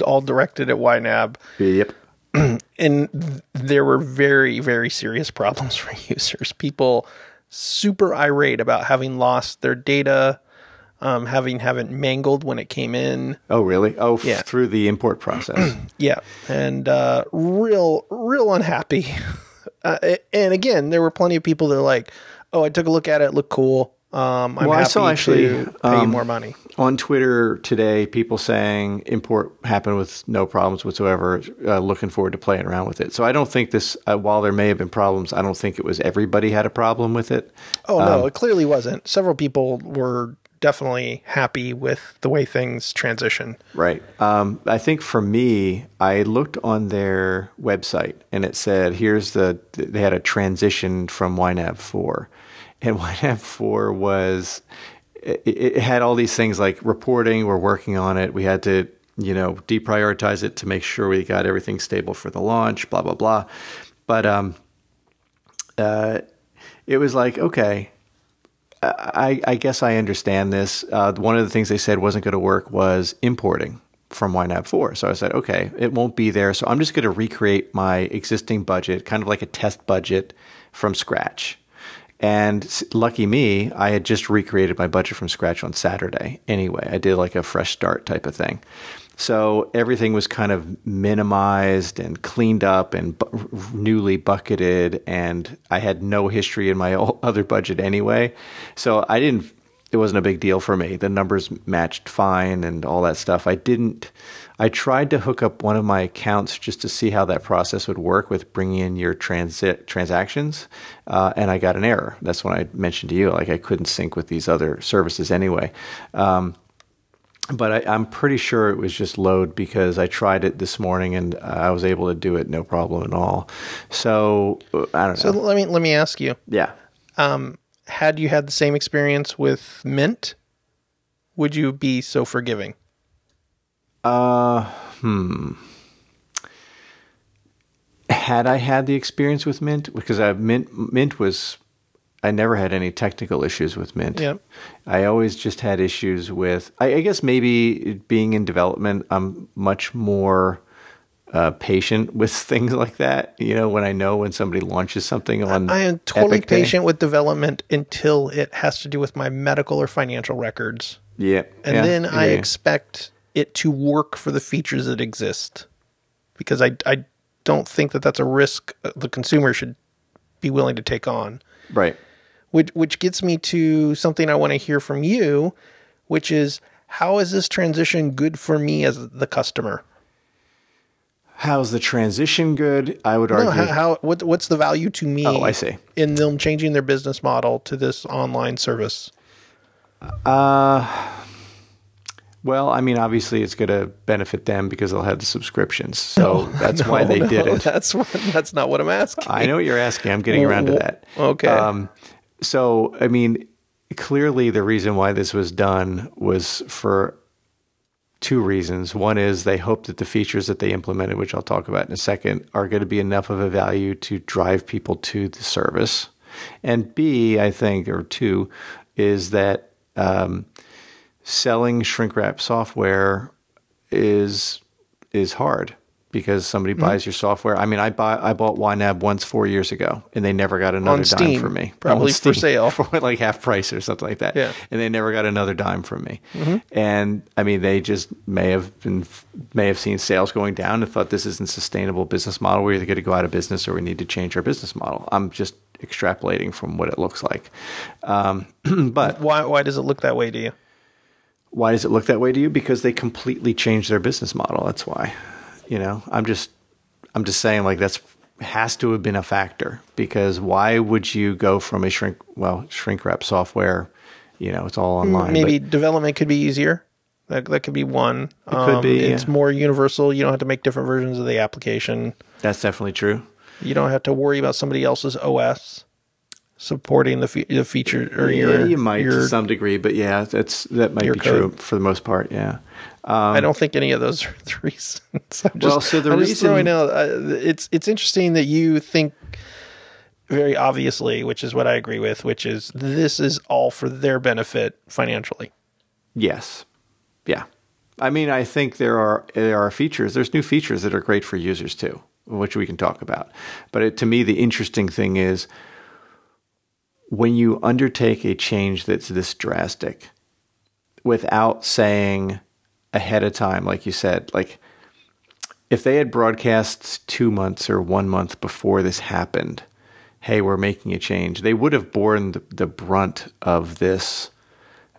all directed at YNAB. Yep. And th- there were very, very serious problems for users. People super irate about having lost their data, um, having haven't mangled when it came in. Oh, really? Oh, yeah. f- through the import process. Yeah. And uh, real, real unhappy. uh, and again, there were plenty of people that are like, oh, I took a look at it. It looked cool. Um, I'm well, happy I saw actually, to pay um, you more money. On Twitter today, people saying import happened with no problems whatsoever, uh, looking forward to playing around with it. So I don't think this, uh, while there may have been problems, I don't think it was everybody had a problem with it. Oh, um, no, it clearly wasn't. Several people were definitely happy with the way things transition. Right. Um, I think for me, I looked on their website and it said, here's the, they had a transition from Y NAB four. And Y NAB four was, it, it had all these things like reporting, we're working on it. We had to, you know, deprioritize it to make sure we got everything stable for the launch, blah, blah, blah. But um, uh, it was like, okay, I, I guess I understand this. Uh, one of the things they said wasn't going to work was importing from Y NAB four. So I said, okay, it won't be there. So I'm just going to recreate my existing budget, kind of like a test budget from scratch. And lucky me, I had just recreated my budget from scratch on Saturday. Anyway, I did like a fresh start type of thing. So everything was kind of minimized and cleaned up and bu- newly bucketed. And I had no history in my other budget anyway. So I didn't, it wasn't a big deal for me. The numbers matched fine and all that stuff. I didn't, I tried to hook up one of my accounts just to see how that process would work with bringing in your transit transactions. Uh, and I got an error. That's when I mentioned to you, like I couldn't sync with these other services anyway. Um, But I, I'm pretty sure it was just load because I tried it this morning and I was able to do it no problem at all. So I don't know. So let me let me ask you. Yeah. Um, had you had the same experience with Mint, would you be so forgiving? Uh, hmm. Had I had the experience with Mint, because I Mint Mint was. I never had any technical issues with Mint. Yep. I always just had issues with, I, I guess maybe being in development, I'm much more uh, patient with things like that. You know, when I know when somebody launches something on I, I am totally Epic patient Day. With development until it has to do with my medical or financial records. Yeah. And yeah, then yeah, I yeah. expect it to work for the features that exist. Because I, I don't think that that's a risk the consumer should be willing to take on. Right. Which which gets me to something I want to hear from you, which is how is this transition good for me as the customer? How's the transition good? I would argue. No, how, how what what's the value to me? Oh, I see. In them changing their business model to this online service. Uh, well, I mean, obviously, it's going to benefit them because they'll have the subscriptions. So no, that's no, why they no, did it. That's what, that's not what I'm asking. I know what you're asking. I'm getting around to that. Okay. Um, So, I mean, clearly the reason why this was done was for two reasons. One is they hope that the features that they implemented, which I'll talk about in a second, are going to be enough of a value to drive people to the service. And B, I think, or two, is that um, selling shrink wrap software is is hard. Because somebody buys mm-hmm. your software. I mean, I buy I bought Y NAB once four years ago, and they never got another on Steam, dime from me. Probably Steam, for sale. For like half price or something like that. Yeah. And they never got another dime from me. Mm-hmm. And I mean, they just may have been may have seen sales going down and thought this isn't a sustainable business model. We're either going to go out of business or we need to change our business model. I'm just extrapolating from what it looks like. Um, but why why does it look that way to you? Why does it look that way to you? Because they completely changed their business model. That's why. You know, I'm just, I'm just saying like that's has to have been a factor because why would you go from a shrink, well, shrink wrap software, you know, it's all online. Maybe development could be easier. That that could be one. It um, could be. It's yeah. more universal. You don't have to make different versions of the application. That's definitely true. You don't have to worry about somebody else's O S supporting the, fe- the feature or yeah, your. You might your, to some degree, but yeah, that's that might be code. True for the most part. Yeah. Um, I don't think any of those are the reasons. I'm just, well, so the I'm reason just throwing out, uh, it's it's interesting that you think very obviously, which is what I agree with, which is this is all for their benefit financially. Yes. Yeah. I mean, I think there are there are features. There's new features that are great for users too, which we can talk about. But it, to me, the interesting thing is when you undertake a change that's this drastic, without saying ahead of time, like you said, like if they had broadcast two months or one month before this happened, hey, we're making a change, they would have borne the, the brunt of this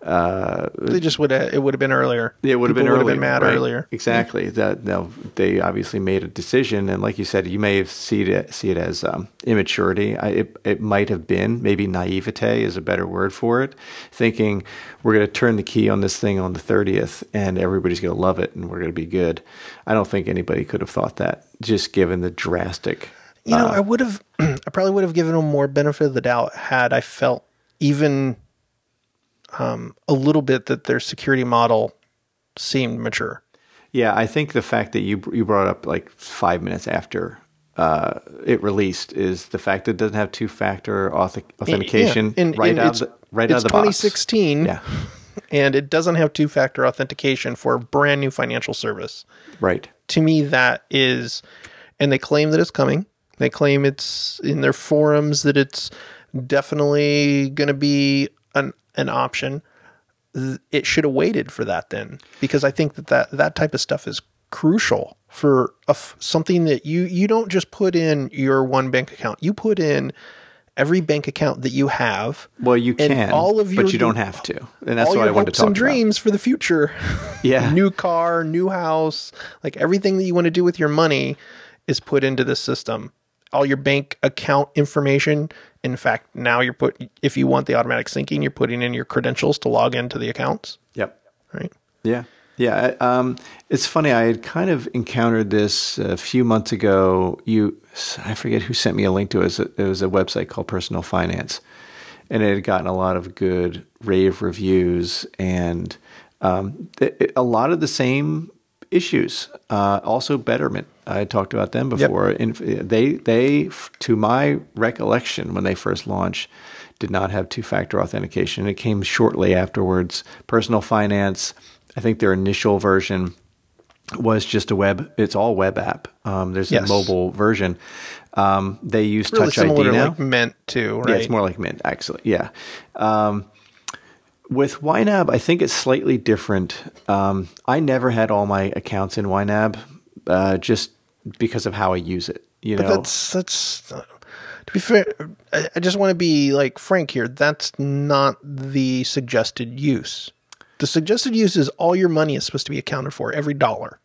Uh, they just would have, it would have been earlier. It would have been earlier. People would have been mad right? earlier. Exactly. That, now, they obviously made a decision. And like you said, you may have seen it, see it as um, immaturity. I, it, it might have been, maybe naivete is a better word for it, thinking we're going to turn the key on this thing on the thirtieth and everybody's going to love it and we're going to be good. I don't think anybody could have thought that, just given the drastic. You know, uh, I would have, I probably would have given them more benefit of the doubt had I felt even... Um, a little bit that their security model seemed mature. Yeah, I think the fact that you you brought up like five minutes after uh, it released is the fact that it doesn't have two-factor auth- authentication yeah. and, right, and out it's, the, right out of the box. It's twenty sixteen, yeah. and it doesn't have two-factor authentication for a brand-new financial service. Right. To me, that is... And they claim that it's coming. They claim it's in their forums that it's definitely going to be an... an option. It should have waited for that then, because I think that that, that type of stuff is crucial for a f- something that you, you don't just put in your one bank account. You put in every bank account that you have. Well, you can, all of your, but you don't have to. And that's what I wanted to talk about. All your hopes and dreams for the future. Yeah. New car, new house, like everything that you want to do with your money is put into this system. All your bank account information. In fact, now you're put, if you want the automatic syncing, you're putting in your credentials to log into the accounts. Yep. Right. Yeah. Yeah. Um, it's funny. I had kind of encountered this a few months ago. You, I forget who sent me a link to it. It was a, it was a website called Personal Finance, and it had gotten a lot of good rave reviews and um, it, a lot of the same issues. Uh, also Betterment. I talked about them before. Yep. And they, they, to my recollection, when they first launched, did not have two-factor authentication. It came shortly afterwards. Personal Finance, I think their initial version was just a web. It's all web app. Um, there's yes. a mobile version. Um, they use really Touch similar I D now. Like Mint too, right? Yeah, it's more like Mint actually. Yeah. Um, With YNAB, I think it's slightly different. Um, I never had all my accounts in YNAB uh, just because of how I use it. You but know, that's that's uh, to be fair. I, I just want to be like frank here. That's not the suggested use. The suggested use is all your money is supposed to be accounted for, every dollar.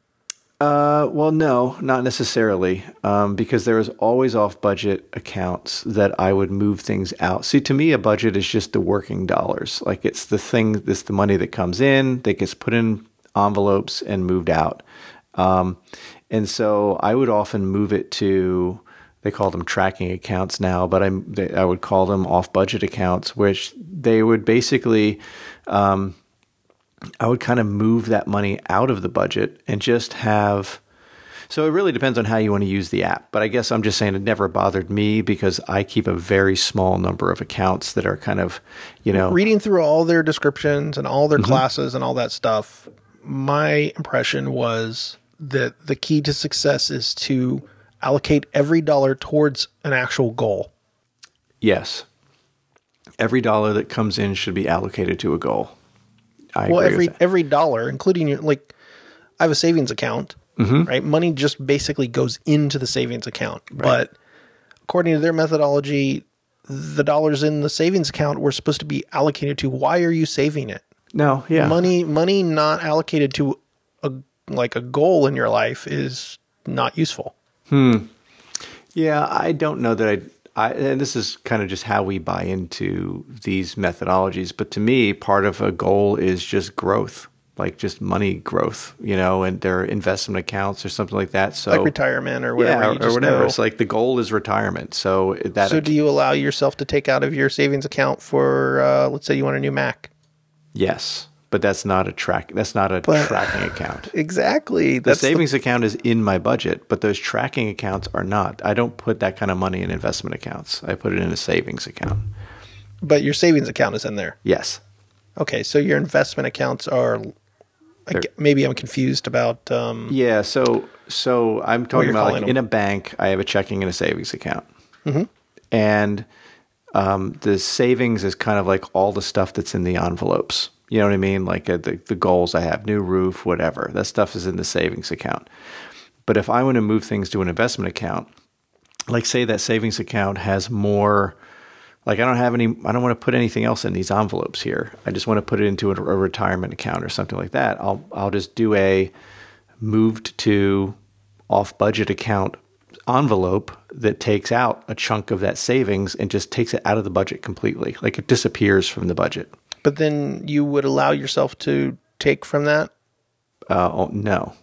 Uh, well, no, not necessarily, um, because there is always off-budget accounts that I would move things out. See, to me, a budget is just the working dollars. Like it's the thing, it's the money that comes in, that gets put in envelopes and moved out. Um, and so I would often move it to, they call them tracking accounts now, but I, they, I would call them off-budget accounts, which they would basically... Um, I would kind of move that money out of the budget and just have, so it really depends on how you want to use the app. But I guess I'm just saying it never bothered me because I keep a very small number of accounts that are kind of, you know. Reading through all their descriptions and all their mm-hmm. classes and all that stuff, my impression was that the key to success is to allocate every dollar towards an actual goal. Yes. Every dollar that comes in should be allocated to a goal. I well, every every dollar, including your, like, I have a savings account, mm-hmm. right? Money just basically goes into the savings account. Right. But according to their methodology, the dollars in the savings account were supposed to be allocated to, why are you saving it? No, yeah. Money, money not allocated to a like a goal in your life is not useful. Hmm. Yeah, I don't know that I'd. I, and this is kind of just how we buy into these methodologies. But to me, part of a goal is just growth, like just money growth, you know, and their investment accounts or something like that. So like retirement or whatever. Yeah, or, or whatever. Know. It's like the goal is retirement. So that. So ac- do you allow yourself to take out of your savings account for, uh, let's say, you want a new Mac? Yes, but that's not a track. That's not a but, tracking account. Exactly. The that's savings the- account is in my budget, but those tracking accounts are not. I don't put that kind of money in investment accounts. I put it in a savings account. But your savings account is in there. Yes. Okay, so your investment accounts are. I, maybe I'm confused about. Um, yeah. So so I'm talking about like in a bank, I have a checking and a savings account, mm-hmm. and um, the savings is kind of like all the stuff that's in the envelopes. You know what I mean? Like uh, the, the goals I have, new roof, whatever. That stuff is in the savings account. But if I want to move things to an investment account, like say that savings account has more Like, I don't have any, I don't want to put anything else in these envelopes here. I just want to put it into a, a retirement account or something like that. I'll, I'll just do a moved to off budget account envelope that takes out a chunk of that savings and just takes it out of the budget completely. Like, it disappears from the budget. But then you would allow yourself to take from that? Uh, no.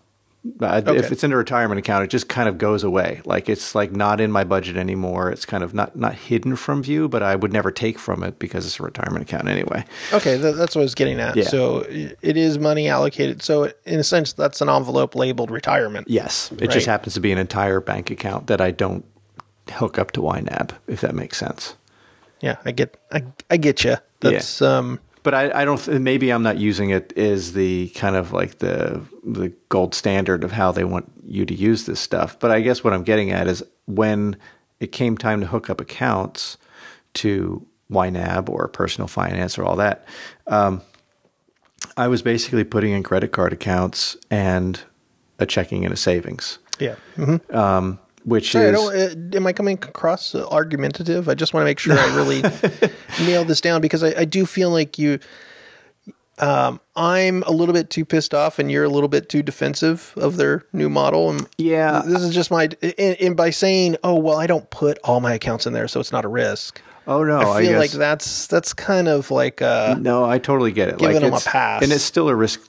Uh, okay. If it's in a retirement account, it just kind of goes away. Like, it's like not in my budget anymore. It's kind of not, not hidden from view, but I would never take from it because it's a retirement account anyway. Okay. Th- that's what I was getting at. Yeah. So it is money allocated. So it, in a sense, that's an envelope labeled retirement. Yes. It right? just happens to be an entire bank account that I don't hook up to Y NAB, if that makes sense. Yeah. I get, I, I get you. That's, yeah. um, But I, I don't. Maybe I'm not using it as the kind of like the the gold standard of how they want you to use this stuff. But I guess what I'm getting at is when it came time to hook up accounts to Y NAB or personal finance or all that, um, I was basically putting in credit card accounts and a checking and a savings. Yeah. Mm-hmm. Um, which Sorry, is... I don't, uh, am I coming across argumentative? I just want to make sure I really nail this down, because I, I do feel like you... Um, I'm a little bit too pissed off and you're a little bit too defensive of their new model. And yeah. This is just my... And, and by saying, oh, well, I don't put all my accounts in there, so it's not a risk. Oh, no, I feel I guess, like that's, that's kind of like... Uh, no, I totally get it. Giving like them a pass. And it's still a risk...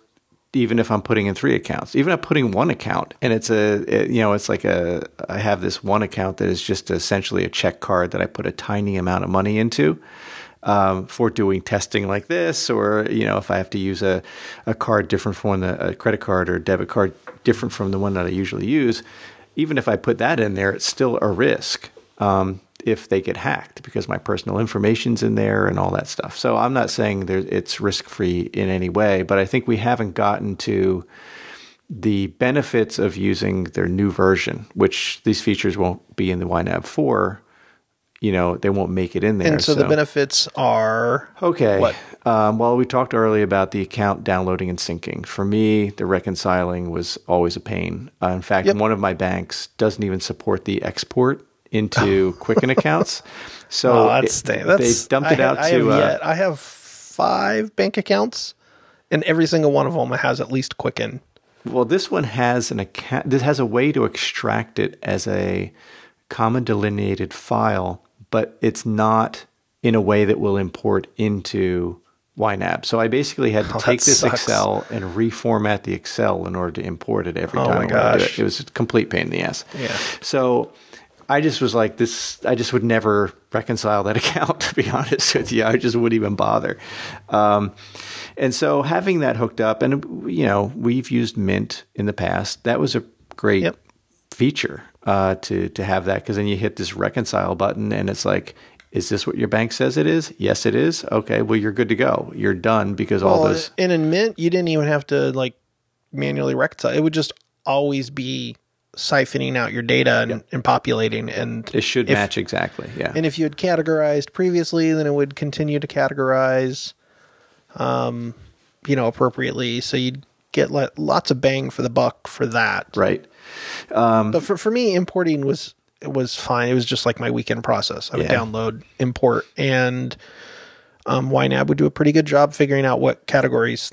Even if I'm putting in three accounts, even if I'm putting one account and it's a, it, you know, it's like a, I have this one account that is just essentially a check card that I put a tiny amount of money into um, for doing testing like this, or, you know, if I have to use a, a card different from the a credit card or debit card different from the one that I usually use, even if I put that in there, it's still a risk um, if they get hacked, because my personal information's in there and all that stuff. So I'm not saying there, it's risk-free in any way, but I think we haven't gotten to the benefits of using their new version, which these features won't be in the Y NAB four. You know, they won't make it in there. And so, so. the benefits are okay. What? Um, well, we talked earlier about the account downloading and syncing. For me, the reconciling was always a pain. Uh, in fact, yep. One of my banks doesn't even support the export into Quicken accounts. So oh, that's, it, that's, they dumped it I out have, to... I have, uh, yet. I have five bank accounts, and every single one of them has at least Quicken. Well, this one has an account... This has a way to extract it as a common delineated file, but it's not in a way that will import into Y NAB. So I basically had to oh, take this sucks. Excel and reformat the Excel in order to import it every oh time. Oh, my gosh. It. it was a complete pain in the ass. Yeah. So... I just was like this, I just would never reconcile that account, to be honest with you. I just wouldn't even bother. Um, and so having that hooked up, and, you know, we've used Mint in the past. That was a great yep. feature uh, to, to have that, because then you hit this reconcile button and it's like, is this what your bank says it is? Yes, it is. Okay, well, you're good to go. You're done because well, all those. And in Mint, you didn't even have to, like, manually reconcile. It would just always be siphoning out your data and, yep. and populating, and it should if, match exactly. Yeah. And if you had categorized previously, then it would continue to categorize, um, you know, appropriately. So you'd get lots of bang for the buck for that. Right. Um, but for, for me, importing was, it was fine. It was just like my weekend process. I would yeah. download, import, and, um, Y NAB would do a pretty good job figuring out what categories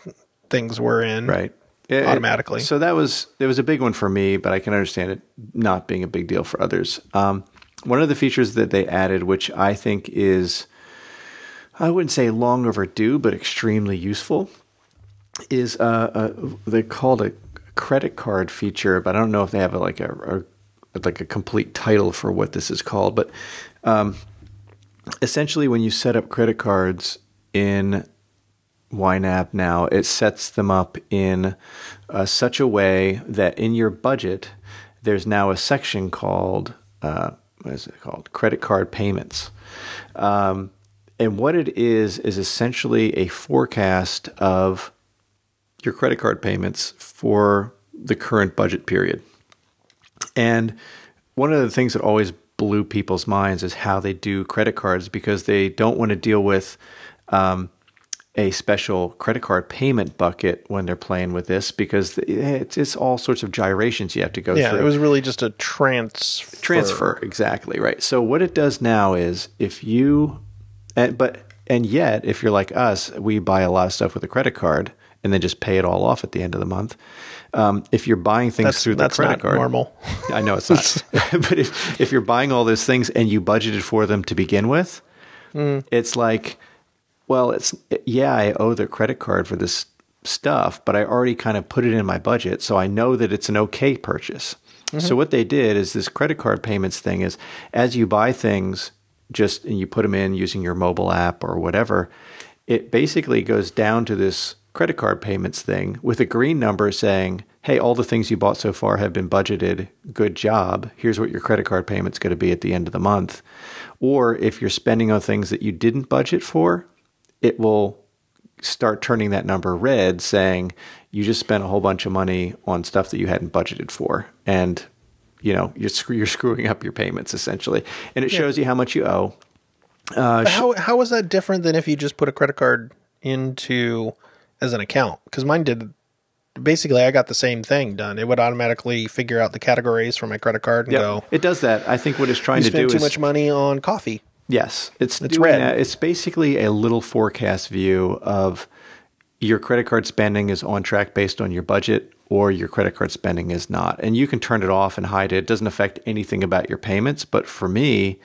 things were in. Right. It, automatically. It, so that was, it was a big one for me, but I can understand it not being a big deal for others. Um, one of the features that they added, which I think is, I wouldn't say long overdue, but extremely useful, is uh, a, they called a credit card feature, but I don't know if they have a, like a, a like a complete title for what this is called. But um, essentially when you set up credit cards in Y NAB now, it sets them up in uh, such a way that in your budget, there's now a section called, uh, what is it called? Credit card payments. Um, and what it is, is essentially a forecast of your credit card payments for the current budget period. And one of the things that always blew people's minds is how they do credit cards, because they don't want to deal with, um, a special credit card payment bucket when they're playing with this, because it's, it's all sorts of gyrations you have to go yeah, through. Yeah, it was really just a transfer. Transfer, exactly, right. So what it does now is if you And, but and yet, if you're like us, we buy a lot of stuff with a credit card and then just pay it all off at the end of the month. Um, if you're buying things that's, through the credit not card, normal. I know it's not. But if, if you're buying all those things and you budgeted for them to begin with, mm. it's like, well, it's yeah, I owe the credit card for this stuff, but I already kind of put it in my budget, so I know that it's an okay purchase. Mm-hmm. So what they did is this credit card payments thing is, as you buy things, just and you put them in using your mobile app or whatever, it basically goes down to this credit card payments thing with a green number saying, hey, all the things you bought so far have been budgeted. Good job. Here's what your credit card payment's going to be at the end of the month. Or if you're spending on things that you didn't budget for, it will start turning that number red saying you just spent a whole bunch of money on stuff that you hadn't budgeted for. And, you know, you're, sc- you're screwing up your payments essentially. And it yeah. shows you how much you owe. Uh, how How is that different than if you just put a credit card into as an account? Because mine did. Basically, I got the same thing done. It would automatically figure out the categories for my credit card and yep. go. It does that. I think what it's trying to do is... You spent too much money on coffee. Yes. It's, it's doing red. That. It's basically a little forecast view of your credit card spending is on track based on your budget or your credit card spending is not. And you can turn it off and hide it. It doesn't affect anything about your payments. But for me,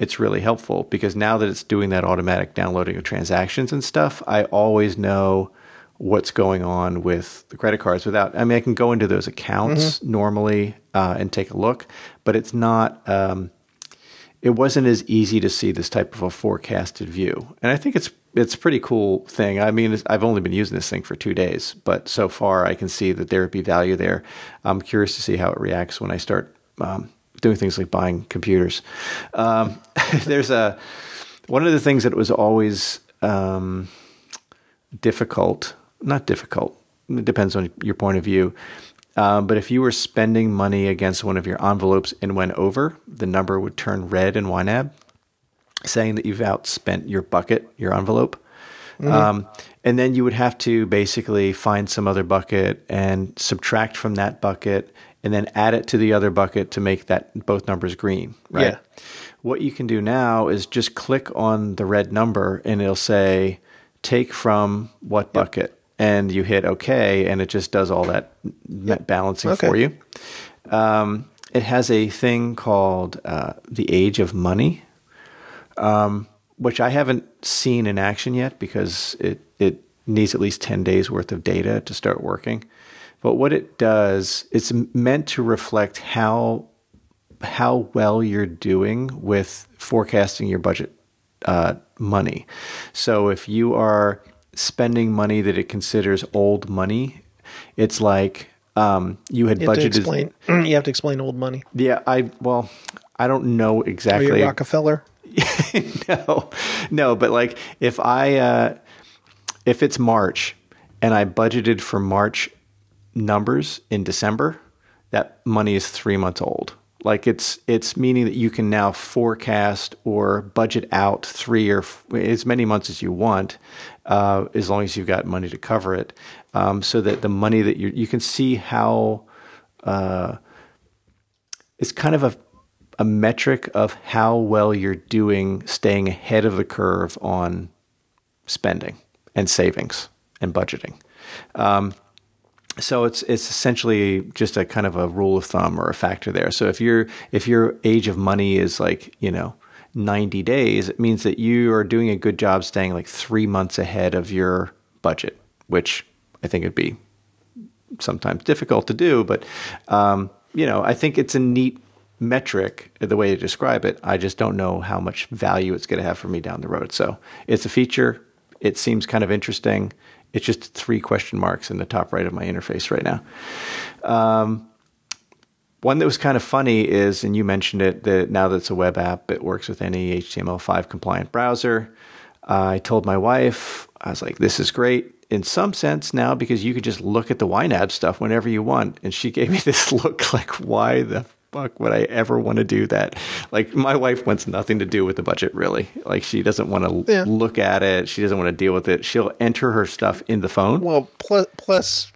it's really helpful because now that it's doing that automatic downloading of transactions and stuff, I always know what's going on with the credit cards without, I mean, I can go into those accounts mm-hmm. normally uh, and take a look, but it's not... Um, it wasn't as easy to see this type of a forecasted view. And I think it's it's a pretty cool thing. I mean, it's, I've only been using this thing for two days, but so far I can see that there would be value there. I'm curious to see how it reacts when I start um, doing things like buying computers. Um, there's a one of the things that was always um, difficult, not difficult, it depends on your point of view, Um, but if you were spending money against one of your envelopes and went over, the number would turn red in YNAB, saying that you've outspent your bucket, your envelope. Mm-hmm. Um, and then you would have to basically find some other bucket and subtract from that bucket and then add it to the other bucket to make that both numbers green, right? Yeah. What you can do now is just click on the red number and it'll say, take from what bucket? Yep. And you hit okay, and it just does all that yep. balancing okay. for you. Um, it has a thing called uh, the Age of Money, um, which I haven't seen in action yet because it, it needs at least ten days worth of data to start working. But what it does, it's meant to reflect how how well you're doing with forecasting your budget uh, money. So if you are... spending money that it considers old money, it's like um, you had you budgeted. Have to explain, you have to explain old money. Yeah, I well, I don't know exactly. Are you Rockefeller? no, no, but like if I uh, if it's March and I budgeted for March numbers in December, that money is three months old. Like it's it's meaning that you can now forecast or budget out three or f- as many months as you want. Uh, as long as you've got money to cover it, um, so that the money that you you can see how uh, it's kind of a, a metric of how well you're doing staying ahead of the curve on spending and savings and budgeting. Um, so it's it's essentially just a kind of a rule of thumb or a factor there. So if you're if your age of money is like, you know, ninety days, it means that you are doing a good job staying like three months ahead of your budget, which I think would be sometimes difficult to do. But, um, you know, I think it's a neat metric, the way to describe it. I just don't know how much value it's going to have for me down the road. So it's a feature. It seems kind of interesting. It's just three question marks in the top right of my interface right now. Um, One that was kind of funny is, and you mentioned it, that now that it's a web app, it works with any H T M L five compliant browser. Uh, I told my wife, I was like, this is great in some sense now because you could just look at the YNAB stuff whenever you want. And she gave me this look like, why the fuck would I ever want to do that? Like my wife wants nothing to do with the budget really. Like she doesn't want to yeah. look at it. She doesn't want to deal with it. She'll enter her stuff in the phone. Well, plus, plus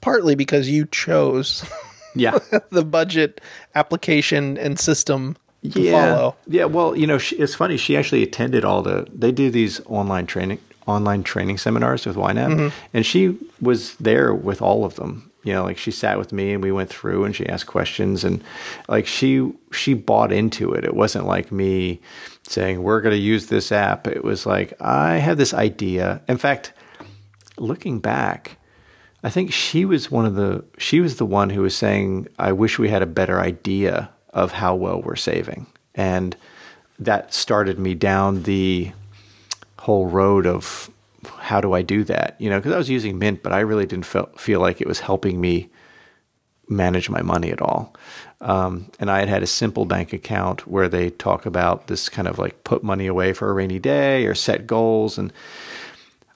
partly because you chose... Yeah, the budget application and system to yeah. follow. Yeah, well, you know, she, it's funny. She actually attended all the – they do these online training online training seminars with Y NAB, mm-hmm. and she was there with all of them. You know, like she sat with me and we went through and she asked questions and like she she bought into it. It wasn't like me saying, we're going to use this app. It was like, I have this idea. In fact, looking back, I think she was one of the, she was the one who was saying, I wish we had a better idea of how well we're saving. And that started me down the whole road of, how do I do that? You know, because I was using Mint, but I really didn't feel, feel like it was helping me manage my money at all. Um, and I had had a Simple bank account where they talk about this kind of like put money away for a rainy day or set goals. And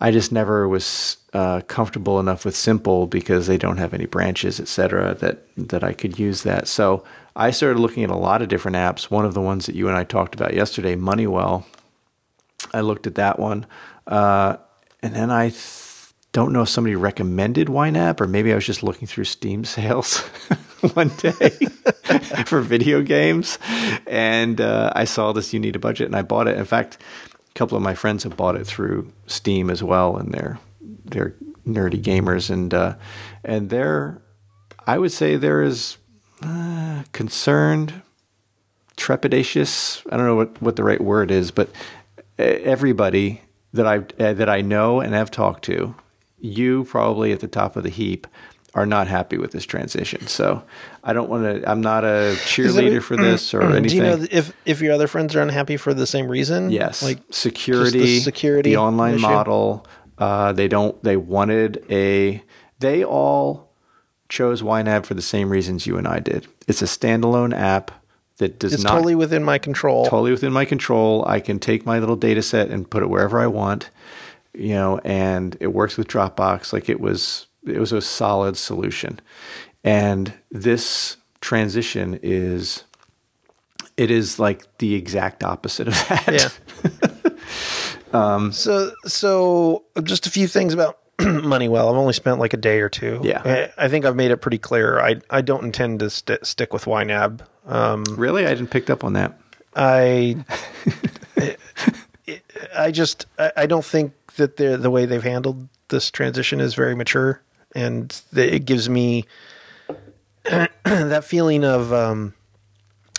I just never was uh, comfortable enough with Simple because they don't have any branches, et cetera, that, that I could use that. So I started looking at a lot of different apps. One of the ones that you and I talked about yesterday, MoneyWell, I looked at that one. Uh, And then I th- don't know if somebody recommended Y NAB or maybe I was just looking through Steam sales one day for video games. And uh, I saw this You Need a Budget and I bought it. In fact, a couple of my friends have bought it through Steam as well. And they're, they're nerdy gamers. And, uh, and they're, I would say there is uh, concerned, trepidatious, I don't know what, what the right word is, but everybody that I uh, that I know and have talked to, you probably at the top of the heap are not happy with this transition. So I don't want to. I'm not a cheerleader it, for this or anything. Do you know if if your other friends are unhappy for the same reason? Yes, like security, the security, the online issue. model. Uh, they don't. They wanted a. They all chose Y NAB for the same reasons you and I did. It's a standalone app. That does it's not, totally within my control. Totally within my control. I can take my little data set and put it wherever I want, you know, and it works with Dropbox. Like it was, it was a solid solution. And this transition is, it is like the exact opposite of that. Yeah. um, so, so just a few things about MoneyWell. I've only spent like a day or two. Yeah. I, I think I've made it pretty clear. I, I don't intend to st- stick with Y NAB. Um, really? I didn't pick up on that. I, I, I just, I, I don't think that the the way they've handled this transition is very mature, and the, it gives me that feeling of, um,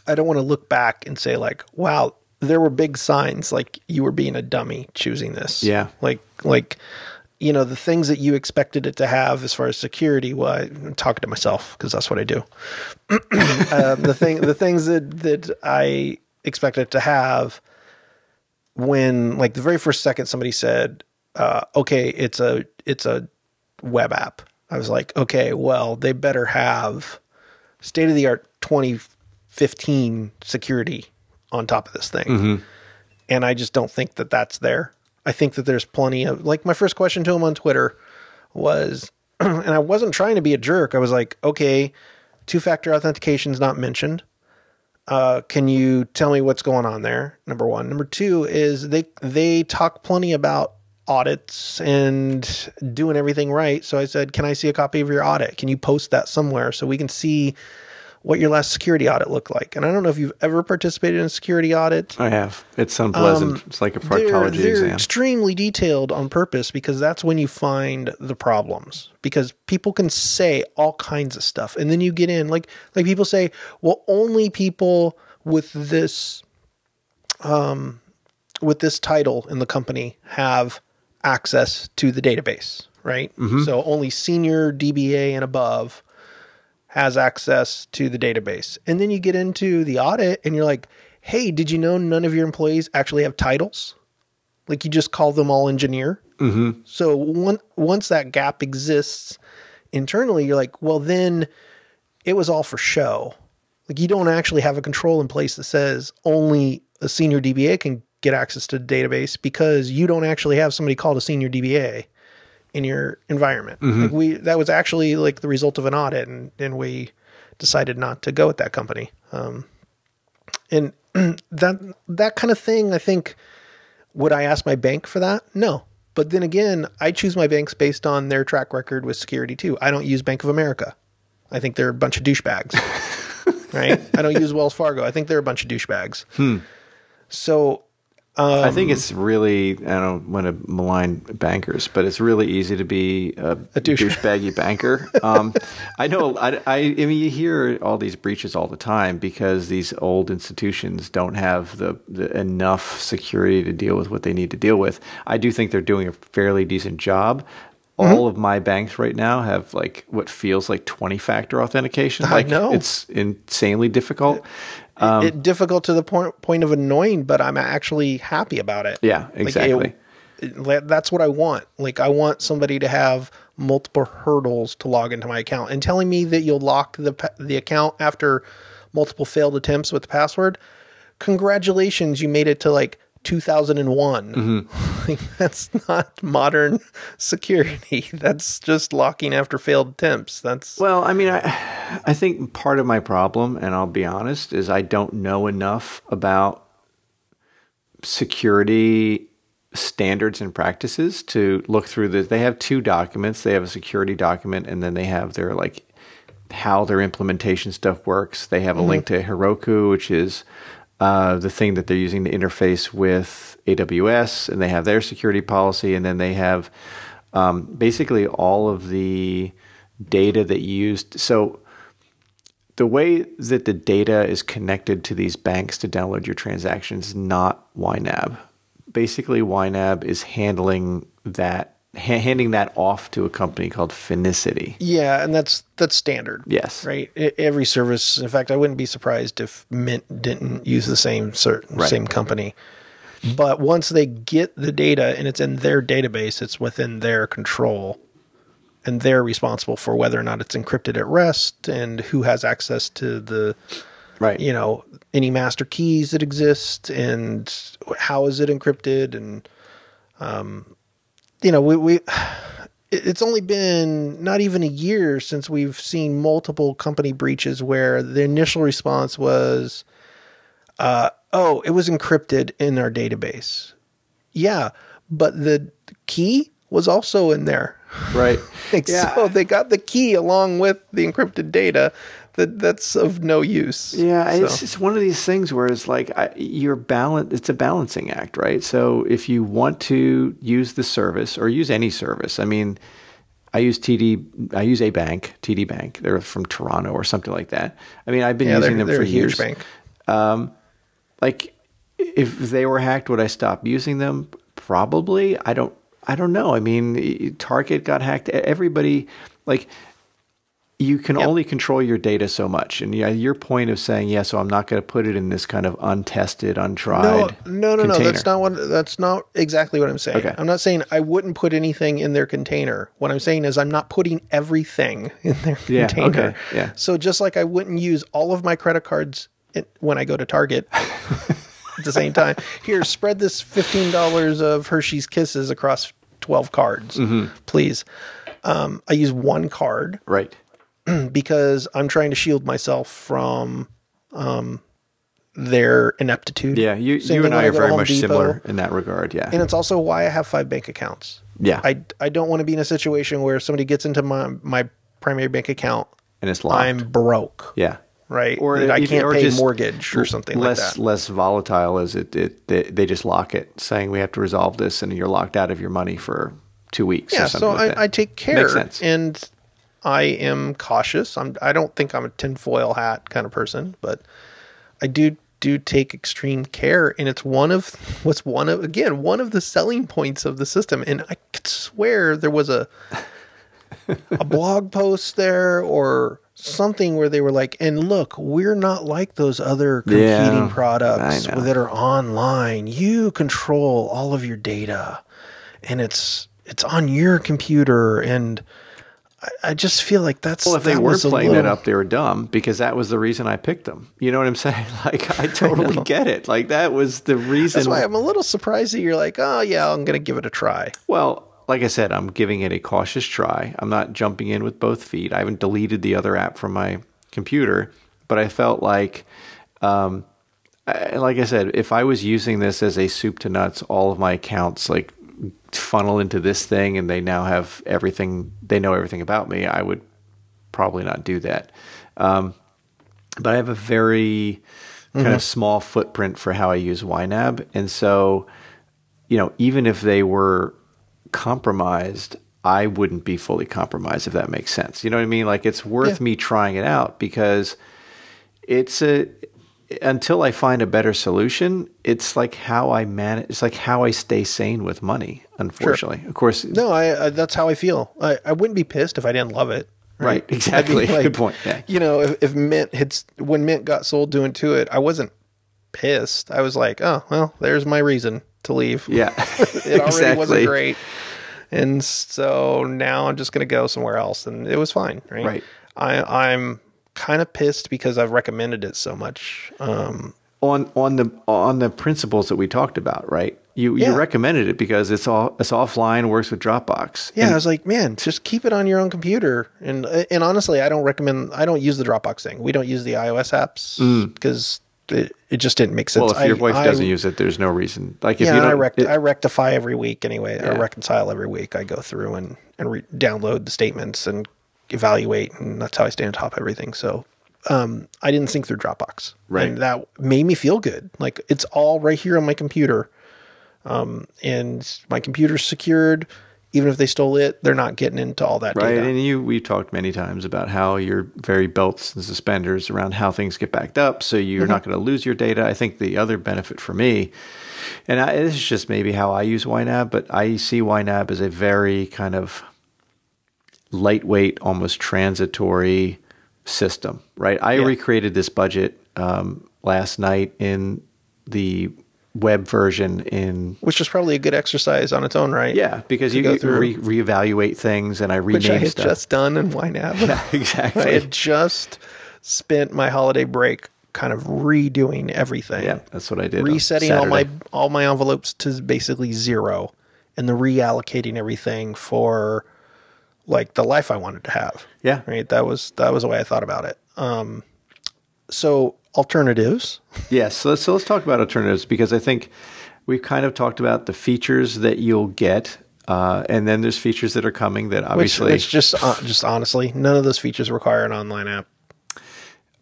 I don't want to look back and say like, wow, there were big signs. Like you were being a dummy choosing this. Yeah. Like, like, you know, the things that you expected it to have as far as security, well, I'm talking to myself because that's what I do. uh, the thing, the things that, that I expected it to have when like the very first second somebody said, uh, okay, it's a, it's a web app. I was like, okay, well, they better have state of the art twenty fifteen security on top of this thing. Mm-hmm. And I just don't think that that's there. I think that there's plenty of, like my first question to him on Twitter was, and I wasn't trying to be a jerk. I was like, okay, two-factor authentication is not mentioned. Uh, can you tell me what's going on there? Number one. Number two is they, they talk plenty about audits and doing everything right. So I said, can I see a copy of your audit? Can you post that somewhere so we can see what your last security audit looked like? And I don't know if you've ever participated in a security audit. I have. It's unpleasant. Um, it's like a proctology they're, they're exam. They're extremely detailed on purpose because that's when you find the problems. Because people can say all kinds of stuff. And then you get in. Like like people say, well, only people with this um, with this title in the company have access to the database, right? Mm-hmm. So only senior D B A and above has access to the database. And then you get into the audit and you're like, hey, did you know none of your employees actually have titles? Like you just call them all engineer. Mm-hmm. So one, once that gap exists internally, you're like, well, then it was all for show. Like you don't actually have a control in place that says only a senior D B A can get access to the database because you don't actually have somebody called a senior D B A in your environment. Mm-hmm. Like we, that was actually like the result of an audit and, and we decided not to go with that company. Um, and that, that kind of thing, I think, would I ask my bank for that? No. But then again, I choose my banks based on their track record with security too. I don't use Bank of America. I think they're a bunch of douchebags. right? I don't use Wells Fargo. I think they're a bunch of douchebags. Hmm. So um, I think it's really, I don't want to malign bankers, but it's really easy to be a, a douche. douchebaggy banker. Um, I know, I, I, I mean, you hear all these breaches all the time because these old institutions don't have the, the enough security to deal with what they need to deal with. I do think they're doing a fairly decent job. All mm-hmm. of my banks right now have like what feels like twenty factor authentication. Like I know. It's insanely difficult. It, um, it difficult to the point, point of annoying, but I'm actually happy about it. Yeah, exactly. Like, it, that's what I want. Like I want somebody to have multiple hurdles to log into my account, and telling me that you'll lock the the account after multiple failed attempts with the password. Congratulations, you made it to like two thousand one. Mm-hmm. Like, that's not modern security. That's just locking after failed attempts. That's well, I mean, I, I think part of my problem, and I'll be honest, is I don't know enough about security standards and practices to look through this. They have two documents. They have a security document, and then they have their like how their implementation stuff works. They have a mm-hmm. link to Heroku, which is Uh, the thing that they're using to interface with A W S, and they have their security policy, and then they have um, basically all of the data that you used. So the way that the data is connected to these banks to download your transactions is not Y NAB. Basically, Y NAB is handling that, ha- handing that off to a company called Finicity. Yeah, and that's that's standard. Yes. Right? Every service. In fact, I wouldn't be surprised if Mint didn't use the same cert, right. same company. But once they get the data and it's in their database, it's within their control. And they're responsible for whether or not it's encrypted at rest and who has access to the, right. you know, any master keys that exist and how is it encrypted. And, um, you know, we... we it's only been not even a year since we've seen multiple company breaches where the initial response was, uh, oh, it was encrypted in our database. Yeah, but the key was also in there. Right. Like, yeah. So they got the key along with the encrypted data. That that's of no use. Yeah, so. it's it's one of these things where it's like I, you're balance. It's a balancing act, right? So if you want to use the service or use any service, I mean, I use T D, I use ABank, T D Bank. They're from Toronto or something like that. I mean, I've been yeah, using them for a years. Huge bank. Um, like if they were hacked, would I stop using them? Probably. I don't. I don't know. I mean, Target got hacked. Everybody, like. You can yep. only control your data so much. And yeah, your point of saying, yeah, so I'm not going to put it in this kind of untested, untried No, no, no, container. no. That's not what, that's not exactly what I'm saying. Okay. I'm not saying I wouldn't put anything in their container. What I'm saying is I'm not putting everything in their yeah, container. Okay. Yeah. So just like I wouldn't use all of my credit cards when I go to Target at the same time. Here, spread this fifteen dollars of Hershey's Kisses across twelve cards, mm-hmm. please. Um, I use one card. Right. Because I'm trying to shield myself from um, their ineptitude. Yeah, you, you and I are very much similar in that regard, yeah. And it's also why I have five bank accounts. Yeah. I, I don't want to be in a situation where somebody gets into my, my primary bank account. And it's locked. I'm broke. Yeah. Right? Or I can't even, or pay mortgage or something less, like that. Less volatile is it, it they, they just lock it, saying we have to resolve this, and you're locked out of your money for two weeks yeah, or something so like I, that. Yeah, so I take care. Makes sense. And... I am cautious. I'm, I don't think I'm a tinfoil hat kind of person, but I do do take extreme care, and it's one of what's one of again one of the selling points of the system. And I could swear there was a a blog post there or something where they were like, "And look, we're not like those other competing yeah, products that are online. You control all of your data, and it's it's on your computer and." I just feel like that's... Well, if they were playing that up, they were dumb because that was the reason I picked them. You know what I'm saying? Like, I totally get it. Like, that was the reason... That's why I'm a little surprised that you're like, oh, yeah, I'm going to give it a try. Well, like I said, I'm giving it a cautious try. I'm not jumping in with both feet. I haven't deleted the other app from my computer, but I felt like... Um, I, like I said, if I was using this as a soup to nuts, all of my accounts, like... funnel into this thing and they now have everything, they know everything about me, I would probably not do that. Um, but I have a very mm-hmm. kind of small footprint for how I use YNAB. And so, you know, even if they were compromised, I wouldn't be fully compromised, if that makes sense. You know what I mean? Like, it's worth yeah. me trying it out, because it's a, until I find a better solution, it's like how I manage, it's like how I stay sane with money, unfortunately. Sure. Of course. No, I, I, that's how I feel. I, I wouldn't be pissed if I didn't love it. Right. right exactly. Like, good point. Yeah. You know, if, if Mint had, when Mint got sold to Intuit, I wasn't pissed. I was like, oh, well, there's my reason to leave. Yeah. It already exactly. wasn't great. And so now I'm just going to go somewhere else. And it was fine. Right. right. I, I'm kind of pissed because I've recommended it so much. Um, on, on the, on the principles that we talked about, right. You, yeah. you recommended it because it's all, it's offline, works with Dropbox. Yeah. And I was like, man, just keep it on your own computer. And, and honestly, I don't recommend, I don't use the Dropbox thing. We don't use the iOS apps because mm. It, it just didn't make sense. Well, if your I, wife doesn't I, use it, there's no reason. Like, if yeah, you don't, I, rec- it, I rectify every week anyway. Yeah. I reconcile every week. I go through and, and re- download the statements and evaluate, and that's how I stay on top of everything. So um, I didn't sync through Dropbox. Right. And that made me feel good. Like, it's all right here on my computer. Um, and my computer's secured. Even if they stole it, they're not getting into all that right. data. And you, we've talked many times about how you're very belts and suspenders around how things get backed up, so you're mm-hmm. not going to lose your data. I think the other benefit for me, and I, this is just maybe how I use YNAB, but I see YNAB as a very kind of lightweight, almost transitory system, right? I yeah. recreated this budget um, last night in the web version, in which is probably a good exercise on its own right. Yeah, because you go through re- reevaluate things, and I renamed stuff. Which I had stuff. just done in YNAB. Yeah, exactly. I had just spent my holiday break kind of redoing everything. Yeah, that's what I did. Resetting all my all my envelopes to basically zero, and then reallocating everything for like the life I wanted to have. Yeah, right. That was that was the way I thought about it. Um, so. Alternatives. Yes. So let's, so let's talk about alternatives, because I think we've kind of talked about the features that you'll get. Uh, and then there's features that are coming that obviously... Which, which just uh, just honestly, none of those features require an online app.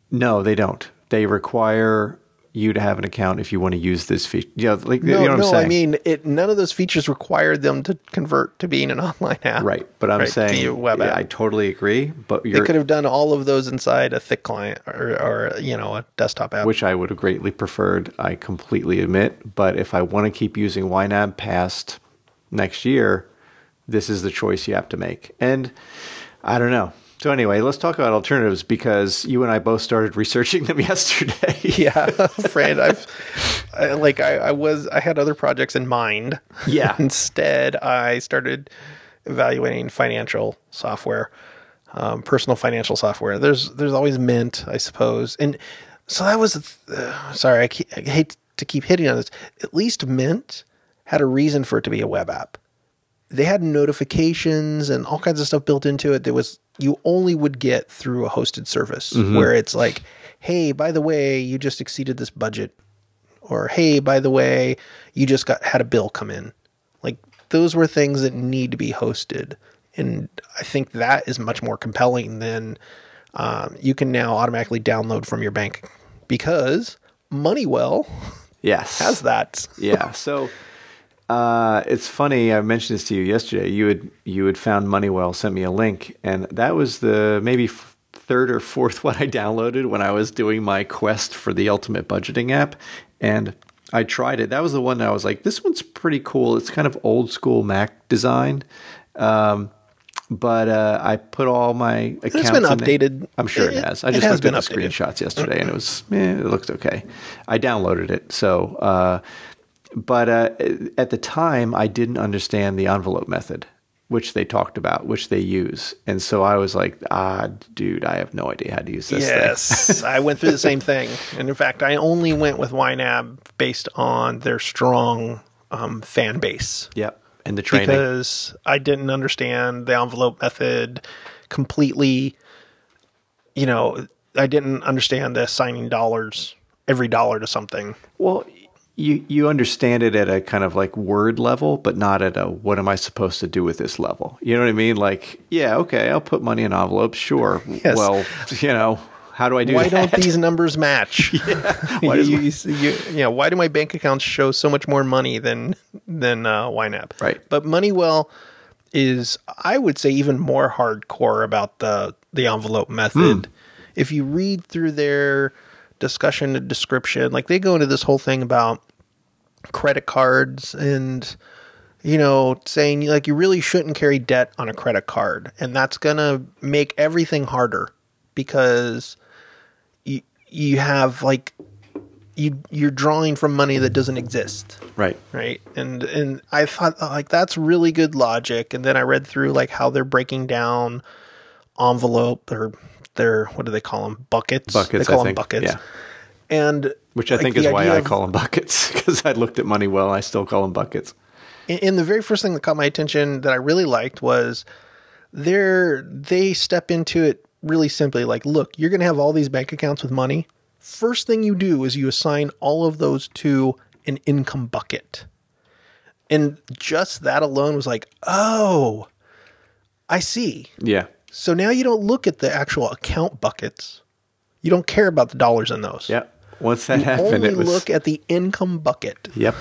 No, they don't. They require you to have an account if you want to use this feature. You know, like, no, you know what no, I'm saying? I mean, it, none of those features require them to convert to being an online app. Right. But I'm right, saying, web yeah, app. I totally agree. But you're, they could have done all of those inside a thick client or, or, you know, a desktop app. Which I would have greatly preferred, I completely admit. But if I want to keep using YNAB past next year, this is the choice you have to make. And I don't know. So anyway, let's talk about alternatives, because you and I both started researching them yesterday. yeah, Fran, I've I, like I, I was I had other projects in mind. Yeah. Instead, I started evaluating financial software, um, personal financial software. There's there's always Mint, I suppose, and so that was. Uh, sorry, I, keep, I hate to keep hitting on this. At least Mint had a reason for it to be a web app. They had notifications and all kinds of stuff built into it that was you only would get through a hosted service, mm-hmm. where it's like, hey, by the way, you just exceeded this budget, or hey, by the way, you just got had a bill come in. Like, those were things that need to be hosted. And I think that is much more compelling than um, you can now automatically download from your bank, because MoneyWell yes. has that. Yeah. So Uh, it's funny. I mentioned this to you yesterday. You had you had found MoneyWell, sent me a link, and that was the maybe f- third or fourth one I downloaded when I was doing my quest for the ultimate budgeting app, and I tried it. That was the one that I was like, this one's pretty cool. It's kind of old school Mac design, um, but uh, I put all my accounts. It's been updated. It. I'm sure it, it has. I just has looked at the updated. Screenshots yesterday, and it was eh, it looked okay. I downloaded it, so. Uh, But uh, at the time, I didn't understand the envelope method, which they talked about, which they use. And so I was like, ah, dude, I have no idea how to use this yes, thing. Yes, I went through the same thing. And in fact, I only went with YNAB based on their strong um, fan base. Yep, and the training. Because I didn't understand the envelope method completely. You know, I didn't understand the assigning dollars, every dollar to something. Well, You you understand it at a kind of like word level, but not at a what am I supposed to do with this level. You know what I mean? Like, yeah, okay, I'll put money in envelopes, sure. Yes. Well, you know. How do I do why that? Why don't these numbers match? Yeah. Why, does you, my- you, yeah, why do my bank accounts show so much more money than than uh, Y NAB? Right. But MoneyWell is, I would say, even more hardcore about the, the envelope method. Mm. If you read through their discussion and description, like they go into this whole thing about credit cards and, you know, saying like you really shouldn't carry debt on a credit card. And that's going to make everything harder because you, you have like you, you're drawing from money that doesn't exist. Right. Right. And, and I thought like that's really good logic. And then I read through like how they're breaking down envelope or their, what do they call them? Buckets. Buckets. They call I them think. buckets. Yeah. And which I like, think is why I of, call them buckets because I looked at MoneyWell. I still call them buckets. And the very first thing that caught my attention that I really liked was they're, they step into it really simply like, look, you're going to have all these bank accounts with money. First thing you do is you assign all of those to an income bucket. And just that alone was like, oh, I see. Yeah. So now you don't look at the actual account buckets. You don't care about the dollars in those. Yeah. Once that you happened, only it was... look at the income bucket. Yep.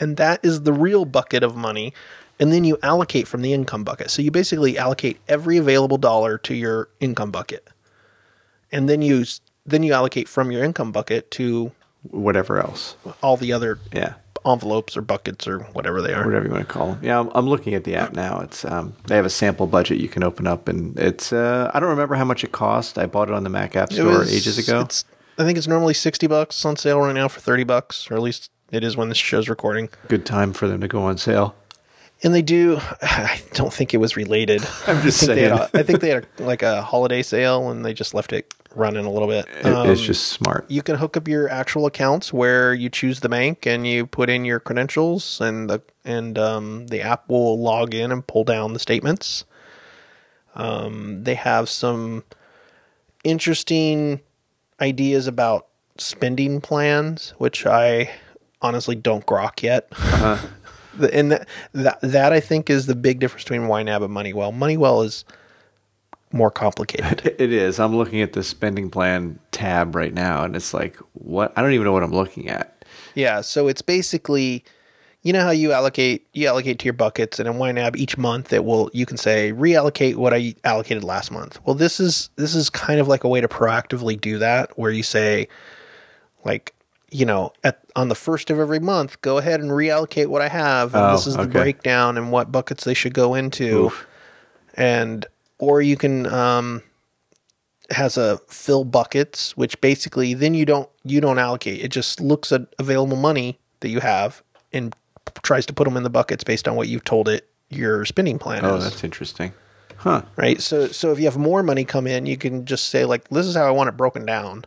And that is the real bucket of money. And then you allocate from the income bucket. So you basically allocate every available dollar to your income bucket. And then you then you allocate from your income bucket to... whatever else. All the other yeah. envelopes or buckets or whatever they are. Whatever you want to call them. Yeah, I'm, I'm looking at the app now. It's um, they have a sample budget you can open up. And it's... Uh, I don't remember how much it cost. I bought it on the Mac App Store was, ages ago. It's, I think it's normally sixty bucks. It's on sale right now for thirty bucks, or at least it is when this show's recording. Good time for them to go on sale. And they do, I don't think it was related. I'm just I saying. A, I think they had a, like a holiday sale and they just left it running a little bit. Um, it's just smart. You can hook up your actual accounts where you choose the bank and you put in your credentials and the, and um, the app will log in and pull down the statements. Um, they have some interesting... ideas about spending plans, which I honestly don't grok yet. Uh-huh. the, and that, that, that I think is the big difference between Y NAB and MoneyWell. MoneyWell is more complicated. It is. I'm looking at the spending plan tab right now, and it's like, what? I don't even know what I'm looking at. Yeah. So it's basically, you know how you allocate, you allocate to your buckets, and in Y NAB each month it will, you can say reallocate what I allocated last month. Well, this is, this is kind of like a way to proactively do that where you say like, you know, at, on the first of every month, go ahead and reallocate what I have. And oh, this is okay. The breakdown and what buckets they should go into. Oof. And, or you can, um, has a fill buckets, which basically then you don't, you don't allocate. It just looks at available money that you have and tries to put them in the buckets based on what you've told it your spending plan oh, is. Oh, that's interesting. Huh. Right? So so if you have more money come in, you can just say, like, this is how I want it broken down.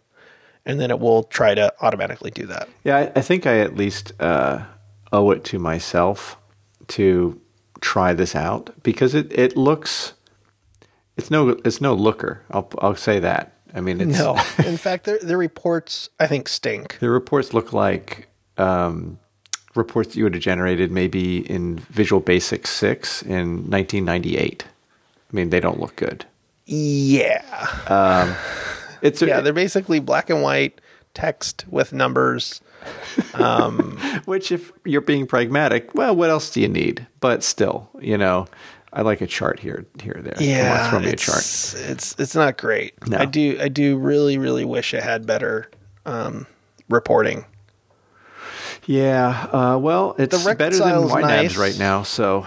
And then it will try to automatically do that. Yeah, I, I think I at least uh, owe it to myself to try this out because it, it looks – it's no it's no looker. I'll I'll say that. I mean, it's – No. In fact, their, their reports, I think, stink. Their reports look like um, – reports that you would have generated maybe in Visual Basic six in nineteen ninety-eight. I mean, they don't look good. Yeah. Um, it's a, yeah, they're basically black and white text with numbers. Um, which if you're being pragmatic, well, what else do you need? But still, you know, I like a chart here, here, there. Yeah. Throw me a chart. It's, it's not great. No. I do, I do really, really wish it had better um, reporting. Yeah, uh, well, it's better than Y NAB's nice. Right now, so.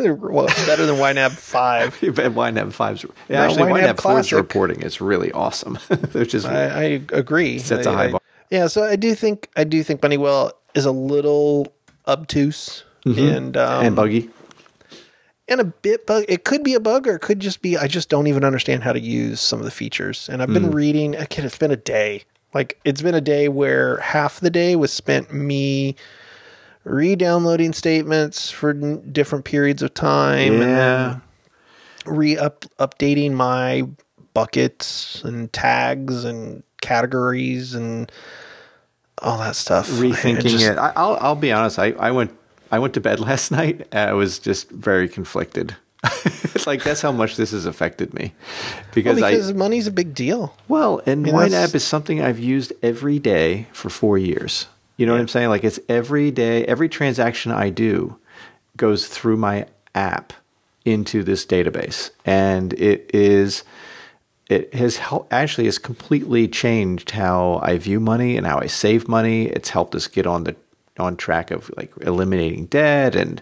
Well, it's better than Y NAB five. Y NAB five's. Yeah, no, actually, Y NAB four's reporting is really awesome. Which is, I, I agree. Sets I, a high I, bar. Yeah, so I do think I do think MoneyWell is a little obtuse mm-hmm. and um, and buggy, and a bit bug. It could be a bug, or it could just be I just don't even understand how to use some of the features. And I've been mm. reading. Again, it's been a day. Like, it's been a day where half the day was spent me re-downloading statements for n- different periods of time. Yeah. And re-updating my buckets and tags and categories and all that stuff. Rethinking I just, it. I, I'll, I'll be honest. I, I went I went to bed last night. I was just very conflicted. Like, that's how much this has affected me. Because, well, because I, money's a big deal. Well, and Wine App is something I've used every day for four years. You know yeah. what I'm saying? Like, it's every day, every transaction I do goes through my app into this database. And it is... It has helped, actually has completely changed how I view money and how I save money. It's helped us get on the on track of like eliminating debt and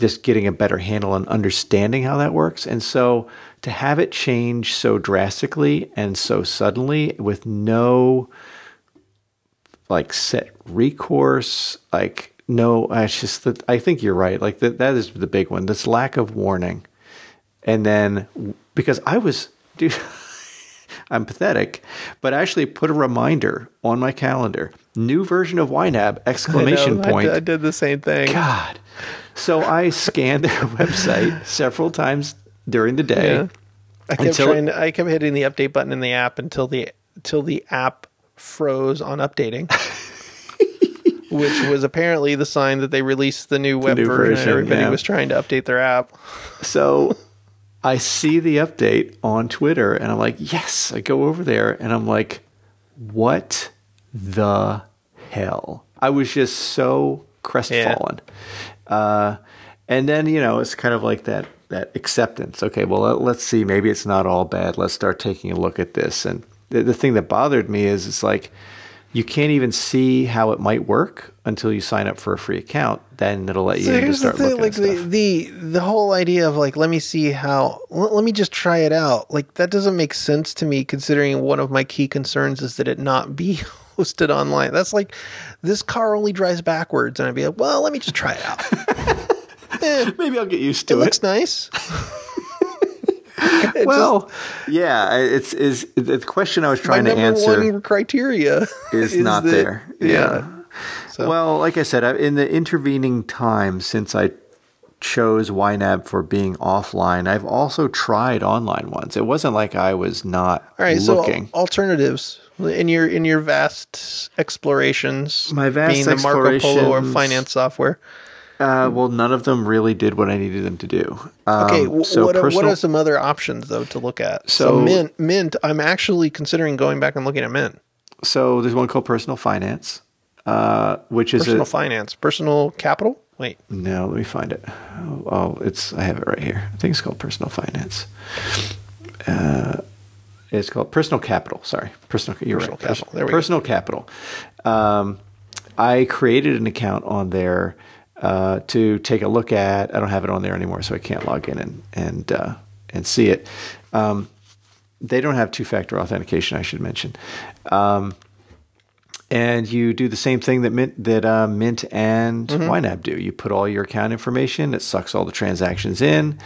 just getting a better handle on understanding how that works. And so to have it change so drastically and so suddenly with no like set recourse, like no, it's just that I think you're right. Like that that is the big one. This lack of warning, and then because I was dude. I'm pathetic, but I actually put a reminder on my calendar. New version of YNAB, exclamation I know, point. I did, I did the same thing. God. So I scanned their website several times during the day. Yeah. I kept trying to, I kept hitting the update button in the app until the until the app froze on updating, which was apparently the sign that they released the new web the new version, version. Everybody yeah. was trying to update their app. So... I see the update on Twitter, and I'm like, yes, I go over there, and I'm like, what the hell? I was just so crestfallen. Yeah. Uh, and then, you know, it's kind of like that that acceptance. Okay, well, let's see. Maybe it's not all bad. Let's start taking a look at this. And the, the thing that bothered me is it's like you can't even see how it might work until you sign up for a free account. Then it'll let you so just start the thing, looking like at stuff. The, the, the whole idea of like, let me see how, let, let me just try it out. Like, that doesn't make sense to me, considering one of my key concerns is that it not be hosted online. That's like, this car only drives backwards. And I'd be like, well, let me just try it out. eh, Maybe I'll get used to it. It looks nice. It well, just, yeah, it's is the question I was trying to answer. My number one criteria is, is not that, there. Yeah. yeah. So. Well, like I said, in the intervening time since I chose YNAB for being offline, I've also tried online ones. It wasn't like I was not all right, looking. So alternatives in your in your vast explorations. My vast being explorations, the Marco Polo or finance software. Uh, well, none of them really did what I needed them to do. Um, okay, w- so what, personal- what are some other options, though, to look at? So, so Mint, Mint, I'm actually considering going back and looking at Mint. So there's one called Personal Finance, uh, which is Personal a, Finance. Personal Capital? Wait. No, let me find it. Oh, oh, it's I have it right here. I think it's called Personal Finance. Uh, it's called Personal Capital. Sorry. Personal, you're Personal right. Capital. There we Personal go. Capital. Um, I created an account on there. Uh, to take a look at. I don't have it on there anymore, so I can't log in and and uh, and see it. Um, they don't have two-factor authentication, I should mention. Um, and you do the same thing that Mint, that uh, Mint and mm-hmm. YNAB do. You put all your account information. It sucks all the transactions in.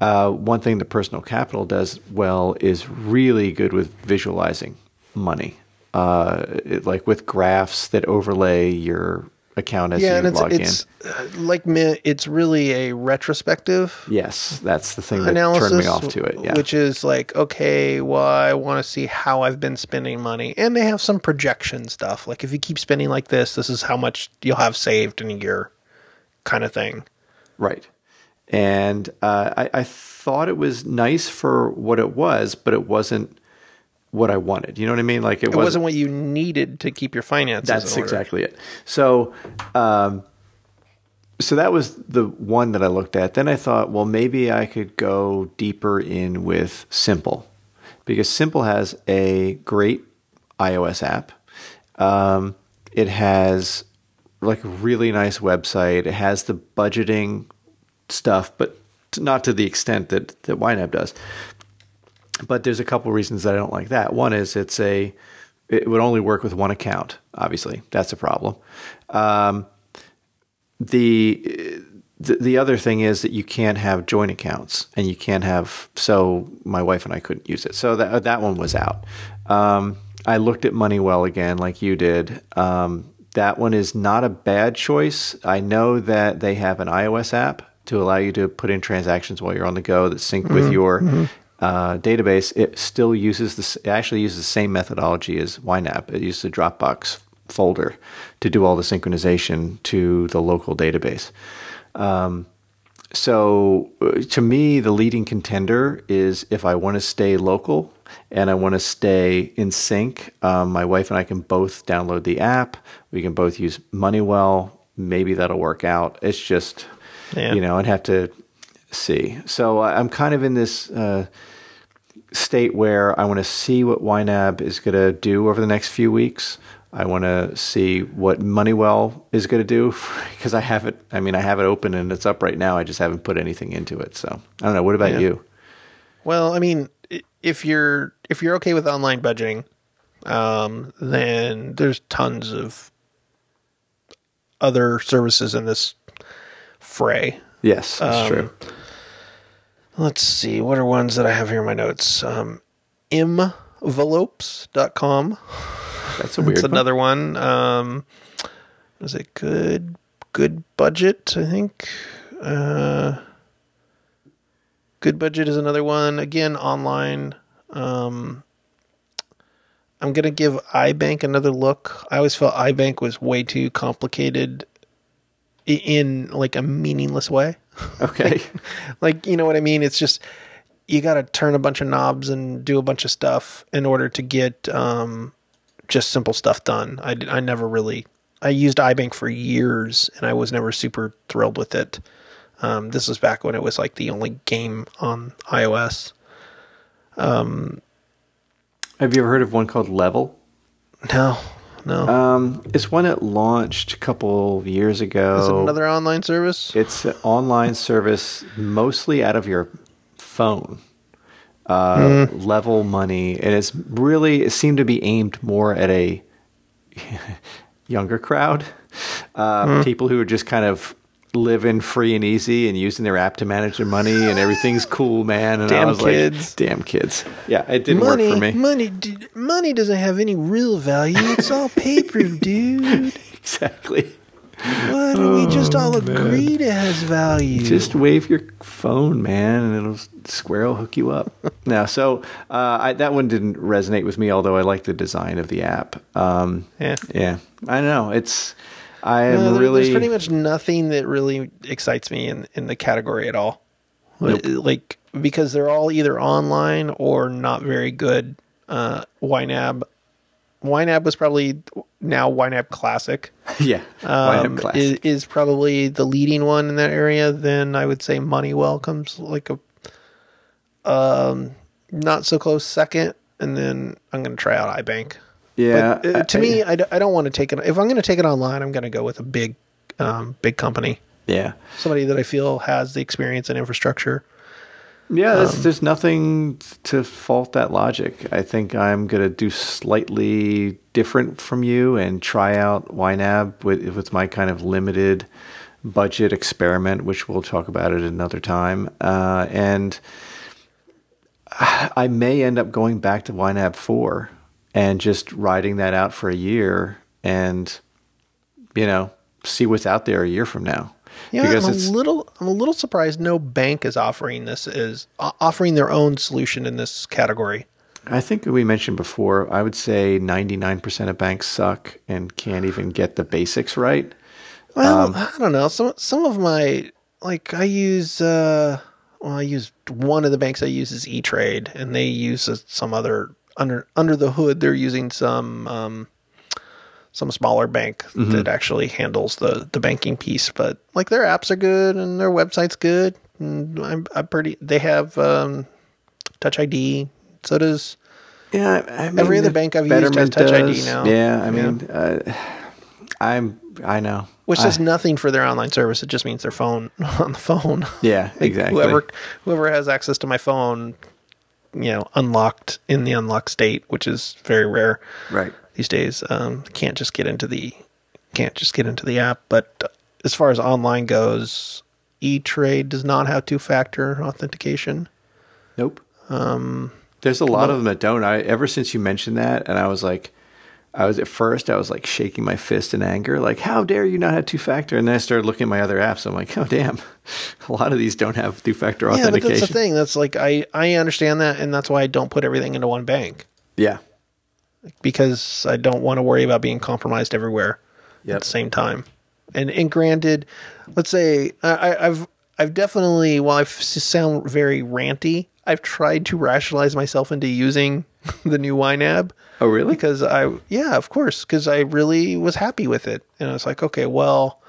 Uh, one thing that Personal Capital does well is really good with visualizing money, uh, it, like with graphs that overlay your account as yeah, you and log it's, in. It's, like Mint, it's really a retrospective. Yes, that's the thing that analysis, turned me off to it. Yeah. Which is like, okay, well, I want to see how I've been spending money. And they have some projection stuff. Like, if you keep spending like this, this is how much you'll have saved in a year, kind of thing. Right. And uh, I, I thought it was nice for what it was, but it wasn't what I wanted. You know what I mean? Like it, it wasn't, wasn't what you needed to keep your finances in order. That's exactly it. So, um, so that was the one that I looked at. Then I thought, well, maybe I could go deeper in with Simple, because Simple has a great iOS app. Um, it has like a really nice website. It has the budgeting stuff, but not to the extent that, that YNAB does. But there's a couple reasons that I don't like that. One is it's a, it would only work with one account. Obviously, that's a problem. Um, the, the the other thing is that you can't have joint accounts, and you can't have. So my wife and I couldn't use it. So that that one was out. Um, I looked at MoneyWell again, like you did. Um, that one is not a bad choice. I know that they have an iOS app to allow you to put in transactions while you're on the go that sync mm-hmm. with your. Mm-hmm. Uh, database, it still uses this. It actually uses the same methodology as YNAB. It uses a Dropbox folder to do all the synchronization to the local database. Um, So to me, the leading contender is, if I want to stay local and I want to stay in sync, um, my wife and I can both download the app. We can both use MoneyWell. Maybe that'll work out. It's just, yeah. you know, I'd have to see. So I'm kind of in this uh, state where I want to see what YNAB is going to do over the next few weeks. I want to see what MoneyWell is going to do, because I have it. I mean, I have it open and it's up right now. I just haven't put anything into it. So I don't know. What about yeah. you? Well, I mean, if you're if you're okay with online budgeting, um, then there's tons of other services in this fray. Yes, that's um, true. Let's see. What are ones that I have here in my notes? Um, envelopes dot com. That's a weird That's another one. one. Um, was it good? Good budget, I think. Uh, good budget is another one. Again, online. Um, I'm going to give iBank another look. I always felt iBank was way too complicated in like a meaningless way. Okay. like, like, you know what I mean? It's just, you got to turn a bunch of knobs and do a bunch of stuff in order to get... Um, just simple stuff done. I, I never really, I used iBank for years and I was never super thrilled with it. Um, this was back when it was like the only game on iOS. Um, Have you ever heard of one called Level? No, no. Um, it's one that launched a couple of years ago. Is it another online service? It's an online service mostly out of your phone. Uh, mm. Level Money, and it's really it seemed to be aimed more at a younger crowd, uh, mm. people who are just kind of living free and easy and using their app to manage their money, and everything's cool, man. And damn I was kids. like, damn kids. Yeah, it didn't money, work for me. Money, dude, money doesn't have any real value. It's all paper, dude. Exactly. What? Oh, we just all agree man. it has value. Just wave your phone, man, and it'll square will hook you up. Now, so uh, I, that one didn't resonate with me, although I like the design of the app. Um, yeah. yeah. I know. It's, I am no, there, really... There's pretty much nothing that really excites me in, in the category at all. Nope. Like, because they're all either online or not very good. Uh, YNAB. YNAB was probably... Now YNAB Classic, yeah, um, YNAB Classic. Is, is probably the leading one in that area. Then I would say MoneyWell comes like a um, not so close second, and then I'm going to try out iBank. Yeah, but, uh, to I, me, I, I don't want to take it. If I'm going to take it online, I'm going to go with a big, um, big company. Yeah, somebody that I feel has the experience and infrastructure. Yeah, um, there's nothing to fault that logic. I think I'm going to do slightly different from you and try out YNAB with, with my kind of limited budget experiment, which we'll talk about at another time. Uh, and I may end up going back to YNAB four and just riding that out for a year and, you know, see what's out there a year from now. Yeah, I'm a little. I'm a little surprised no bank is offering this is offering their own solution in this category. I think we mentioned before. I would say ninety-nine percent of banks suck and can't even get the basics right. Well, um, I don't know. Some some of my like I use. Uh, well, I use one of the banks I use is E-Trade, and they use a, some other under under the hood. They're using some. Um, some smaller bank mm-hmm. that actually handles the, the banking piece, but like their apps are good and their website's good. And I'm, I'm pretty, they have, um, Touch I D. So does yeah, I mean, every other bank I've Betterment used has Touch does. I D now. Yeah. I mean, yeah. Uh, I'm, I know. Which does I, nothing for their online service. It just means their phone on the phone. Yeah, like exactly. Whoever, whoever has access to my phone, you know, unlocked in the unlocked state, which is very rare. Right. These days, um, can't just get into the can't just get into the app. But as far as online goes, E-Trade does not have two-factor authentication. Nope. Um, There's a lot no. of them that don't. I ever since you mentioned that, and I was like, I was at first, I was like shaking my fist in anger, like, how dare you not have two-factor? And then I started looking at my other apps. I'm like, oh damn, a lot of these don't have two-factor yeah, authentication. Yeah, that's the thing. That's like I I understand that, and that's why I don't put everything into one bank. Yeah. Because I don't want to worry about being compromised everywhere yep. at the same time. And and granted, let's say I, I've I've definitely, while I sound very ranty, I've tried to rationalize myself into using the new wine app. Oh, really? Because I, yeah, of course, because I really was happy with it. And I was like, okay, well,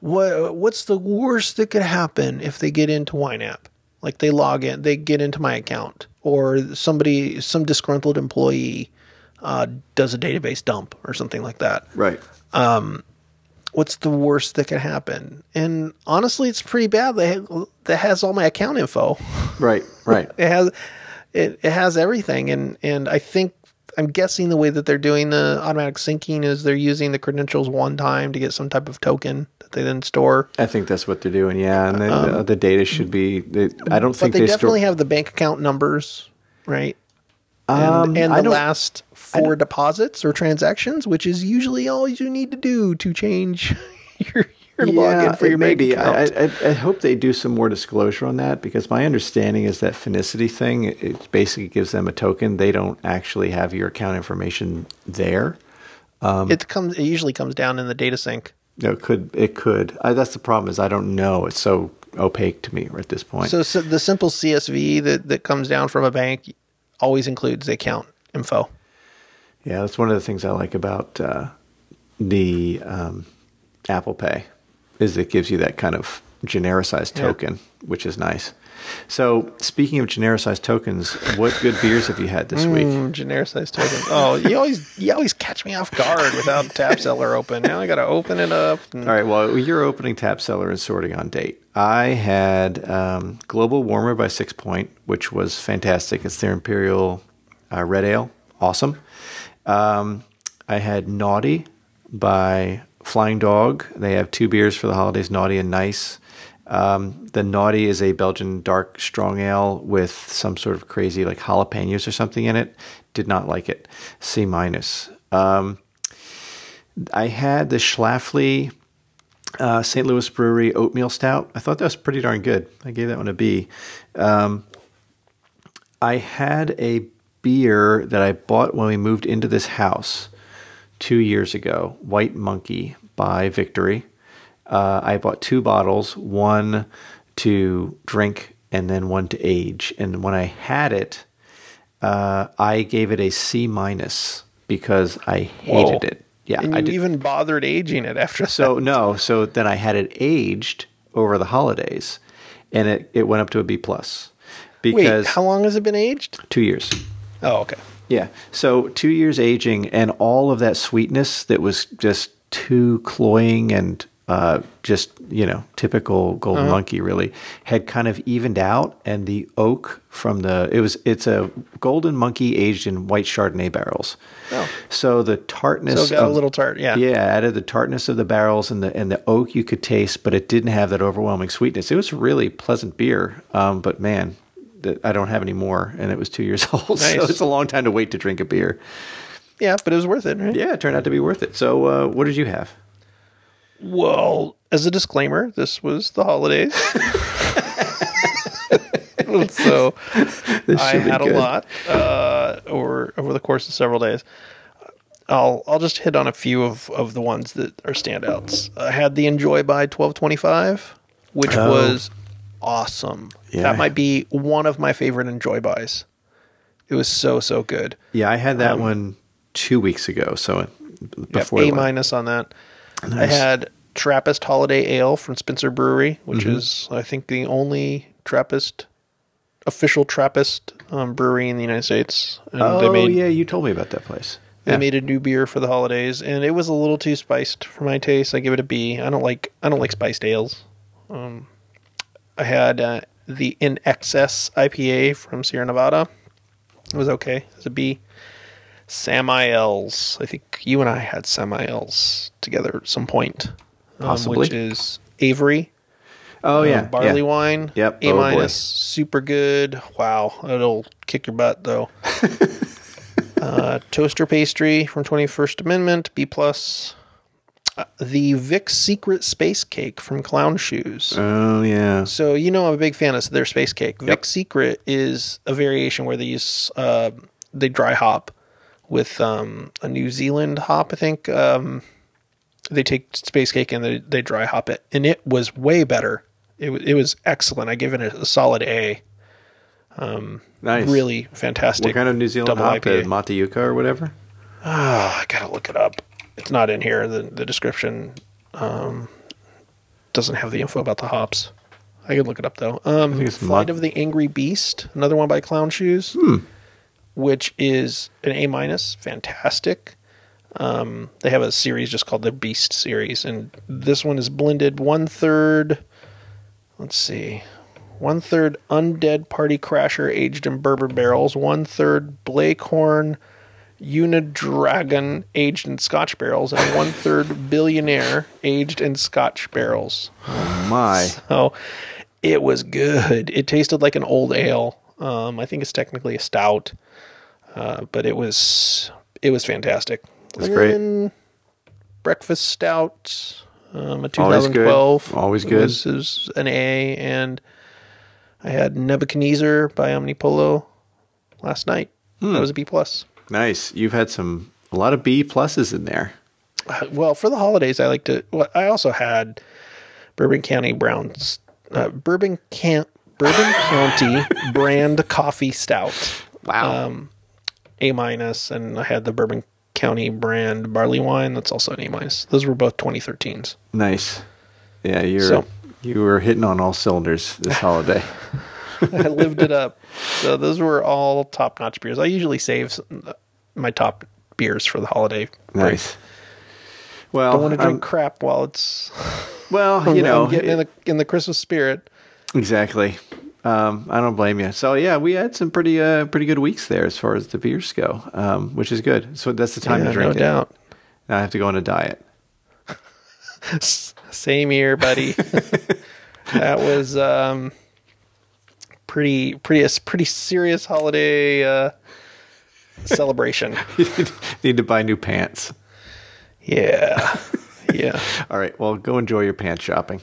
what what's the worst that could happen if they get into wine app? Like they log in, they get into my account, or somebody, some disgruntled employee uh, does a database dump or something like that. Right. Um, what's the worst that could happen? And honestly, it's pretty bad. They ha- that has all my account info. Right. Right. It has it, it has everything, and and I think. I'm guessing the way that they're doing the automatic syncing is they're using the credentials one time to get some type of token that they then store. I think that's what they're doing, yeah. And then um, the, the data should be. They, I don't think they. But they definitely store- have the bank account numbers, right? Um, and, and the last four deposits or transactions, which is usually all you need to do to change your your yeah, login for your bank maybe. account. I, I, I hope they do some more disclosure on that, because my understanding is that Finicity thing, it basically gives them a token. They don't actually have your account information there. Um, it comes. It usually comes down in the data sync. No, it could. It could. I, that's the problem is I don't know. It's so opaque to me at this point. So, so the simple C S V that, that comes down from a bank always includes the account info. Yeah, that's one of the things I like about uh, the um, Apple Pay. Is it gives you that kind of genericized token, yeah. which is nice. So speaking of genericized tokens, what good beers have you had this mm, week? Genericized tokens. Oh, you always you always catch me off guard without Tap Cellar open. Now I got to open it up. And... All right. Well, you're opening Tap Cellar and sorting on date. I had um, Global Warmer by Six Point, which was fantastic. It's their Imperial uh, Red Ale. Awesome. Um, I had Naughty by... Flying Dog. They have two beers for the holidays, Naughty and Nice. Um, the Naughty is a Belgian dark strong ale with some sort of crazy like jalapenos or something in it. Did not like it. C minus. Um, I had the Schlafly uh, Saint Louis Brewery Oatmeal Stout. I thought that was pretty darn good. I gave that one a B. Um, I had a beer that I bought when we moved into this house. Two years ago, White Monkey by Victory. Uh, I bought two bottles, one to drink and then one to age. And when I had it, uh, I gave it a C minus because I hated Whoa. it. Yeah, and I you did. even bothered aging it after. So that. no, so then I had it aged over the holidays, and it, it went up to a B plus. Because Wait, how long has it been aged? Two years. Oh, okay. Yeah. So two years aging and all of that sweetness that was just too cloying and uh, just, you know, typical Golden uh-huh. Monkey really had kind of evened out. And the oak from the, it was, it's a Golden Monkey aged in white Chardonnay barrels. Oh. So the tartness. So it got of, a little tart. Yeah. Yeah. Added the tartness of the barrels and the, and the oak you could taste, but it didn't have that overwhelming sweetness. It was a really pleasant beer. Um, but man. I don't have any more, and it was two years old, nice. So it's a long time to wait to drink a beer. Yeah, but it was worth it, right? Yeah, it turned out to be worth it. So uh, what did you have? Well, as a disclaimer, this was the holidays. So I had a lot uh, over, over the course of several days. I'll I'll just hit on a few of, of the ones that are standouts. I had the Enjoy by twelve twenty-five, which oh. was... awesome. Yeah. That might be one of my favorite Enjoy buys. It was so, so good. Yeah, I had that um, one two weeks ago. So before yeah, A minus on that. Nice. I had Trappist Holiday Ale from Spencer Brewery, which mm-hmm. is, I think, the only Trappist, official Trappist um, brewery in the United States. And oh, they made, yeah, you told me about that place. They yeah. made a new beer for the holidays, and it was a little too spiced for my taste. I give it a B. I don't like, I don't like spiced ales. Um, I had uh, the In Excess I P A from Sierra Nevada. It was okay. It was a B. Sam I L's. I think you and I had Sam I L's together at some point. Um, Possibly. Which is Avery. Oh, um, yeah. Barley yeah. wine. Yep. A minus. Oh, super good. Wow. It'll kick your butt, though. uh, toaster pastry from twenty-first Amendment. B plus. Uh, the Vic's Secret Space Cake from Clown Shoes. Oh, yeah. So, you know, I'm a big fan of their space cake. Yep. Vic's Secret is a variation where they use, uh, they dry hop with um, a New Zealand hop, I think. Um, they take space cake and they, they dry hop it. And it was way better it, it was excellent. I give it a, a solid A. Um, nice. Really fantastic. What kind of New Zealand hop? Matayuka or whatever? Ah, oh, I gotta look it up. It's not in here. The the description um, doesn't have the info about the hops. I can look it up though. Um, Flight Mat- of the Angry Beast, another one by Clown Shoes, hmm. which is an A minus. Fantastic. Um, they have a series just called the Beast series, and this one is blended one third. Let's see. One third Undead Party Crasher aged in Berber barrels. One third Blakehorn Unidragon aged in Scotch barrels. And one third Billionaire aged in Scotch barrels. Oh my. So it was good. It tasted like an old ale. Um, I think it's technically a stout, uh, but it was, it was fantastic. That's and great. Breakfast Stout, um, a twenty twelve. Always good. It was, it was an A, and I had Nebuchadnezzar by Omnipolo last night. Mm. That was a B plus. Nice. You've had some a lot of B pluses in there. Uh, well, for the holidays, I like to. Well, I also had Bourbon County Browns, uh, Bourbon Can Bourbon County Brand Coffee Stout. Wow. Um, A minus, and I had the Bourbon County Brand Barley Wine. That's also an A minus. Those were both twenty thirteens. Nice. Yeah, you're. So, you were hitting on all cylinders this holiday. I lived it up. So those were all top-notch beers. I usually save my top beers for the holiday break. Nice. Well, don't want to drink um, crap while it's. Well, you know, getting it, in the in the Christmas spirit. Exactly. Um, I don't blame you. So yeah, we had some pretty uh, pretty good weeks there as far as the beers go, um, which is good. So that's the time yeah, to drink no it. Doubt. Now I have to go on a diet. Same here, buddy. That was um, pretty, pretty, a pretty serious holiday uh, celebration. Need to buy new pants. Yeah, yeah. All right. Well, go enjoy your pants shopping.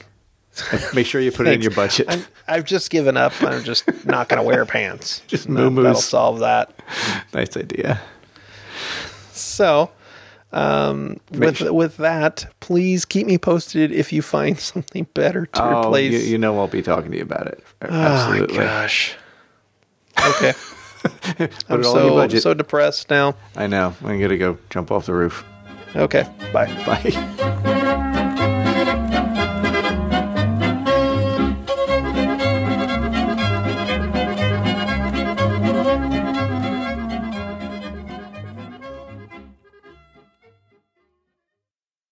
Make sure you put it in your budget. I'm, I've just given up. I'm just not going to wear pants. Just no, that'll solve that. Nice idea. So. Um, with sure. with that, please keep me posted if you find something better to oh, replace. You, you know I'll be talking to you about it. Absolutely. Oh my gosh. Okay. I'm so, I'm so depressed now. I know. I'm gonna go jump off the roof. Okay. Bye. Bye.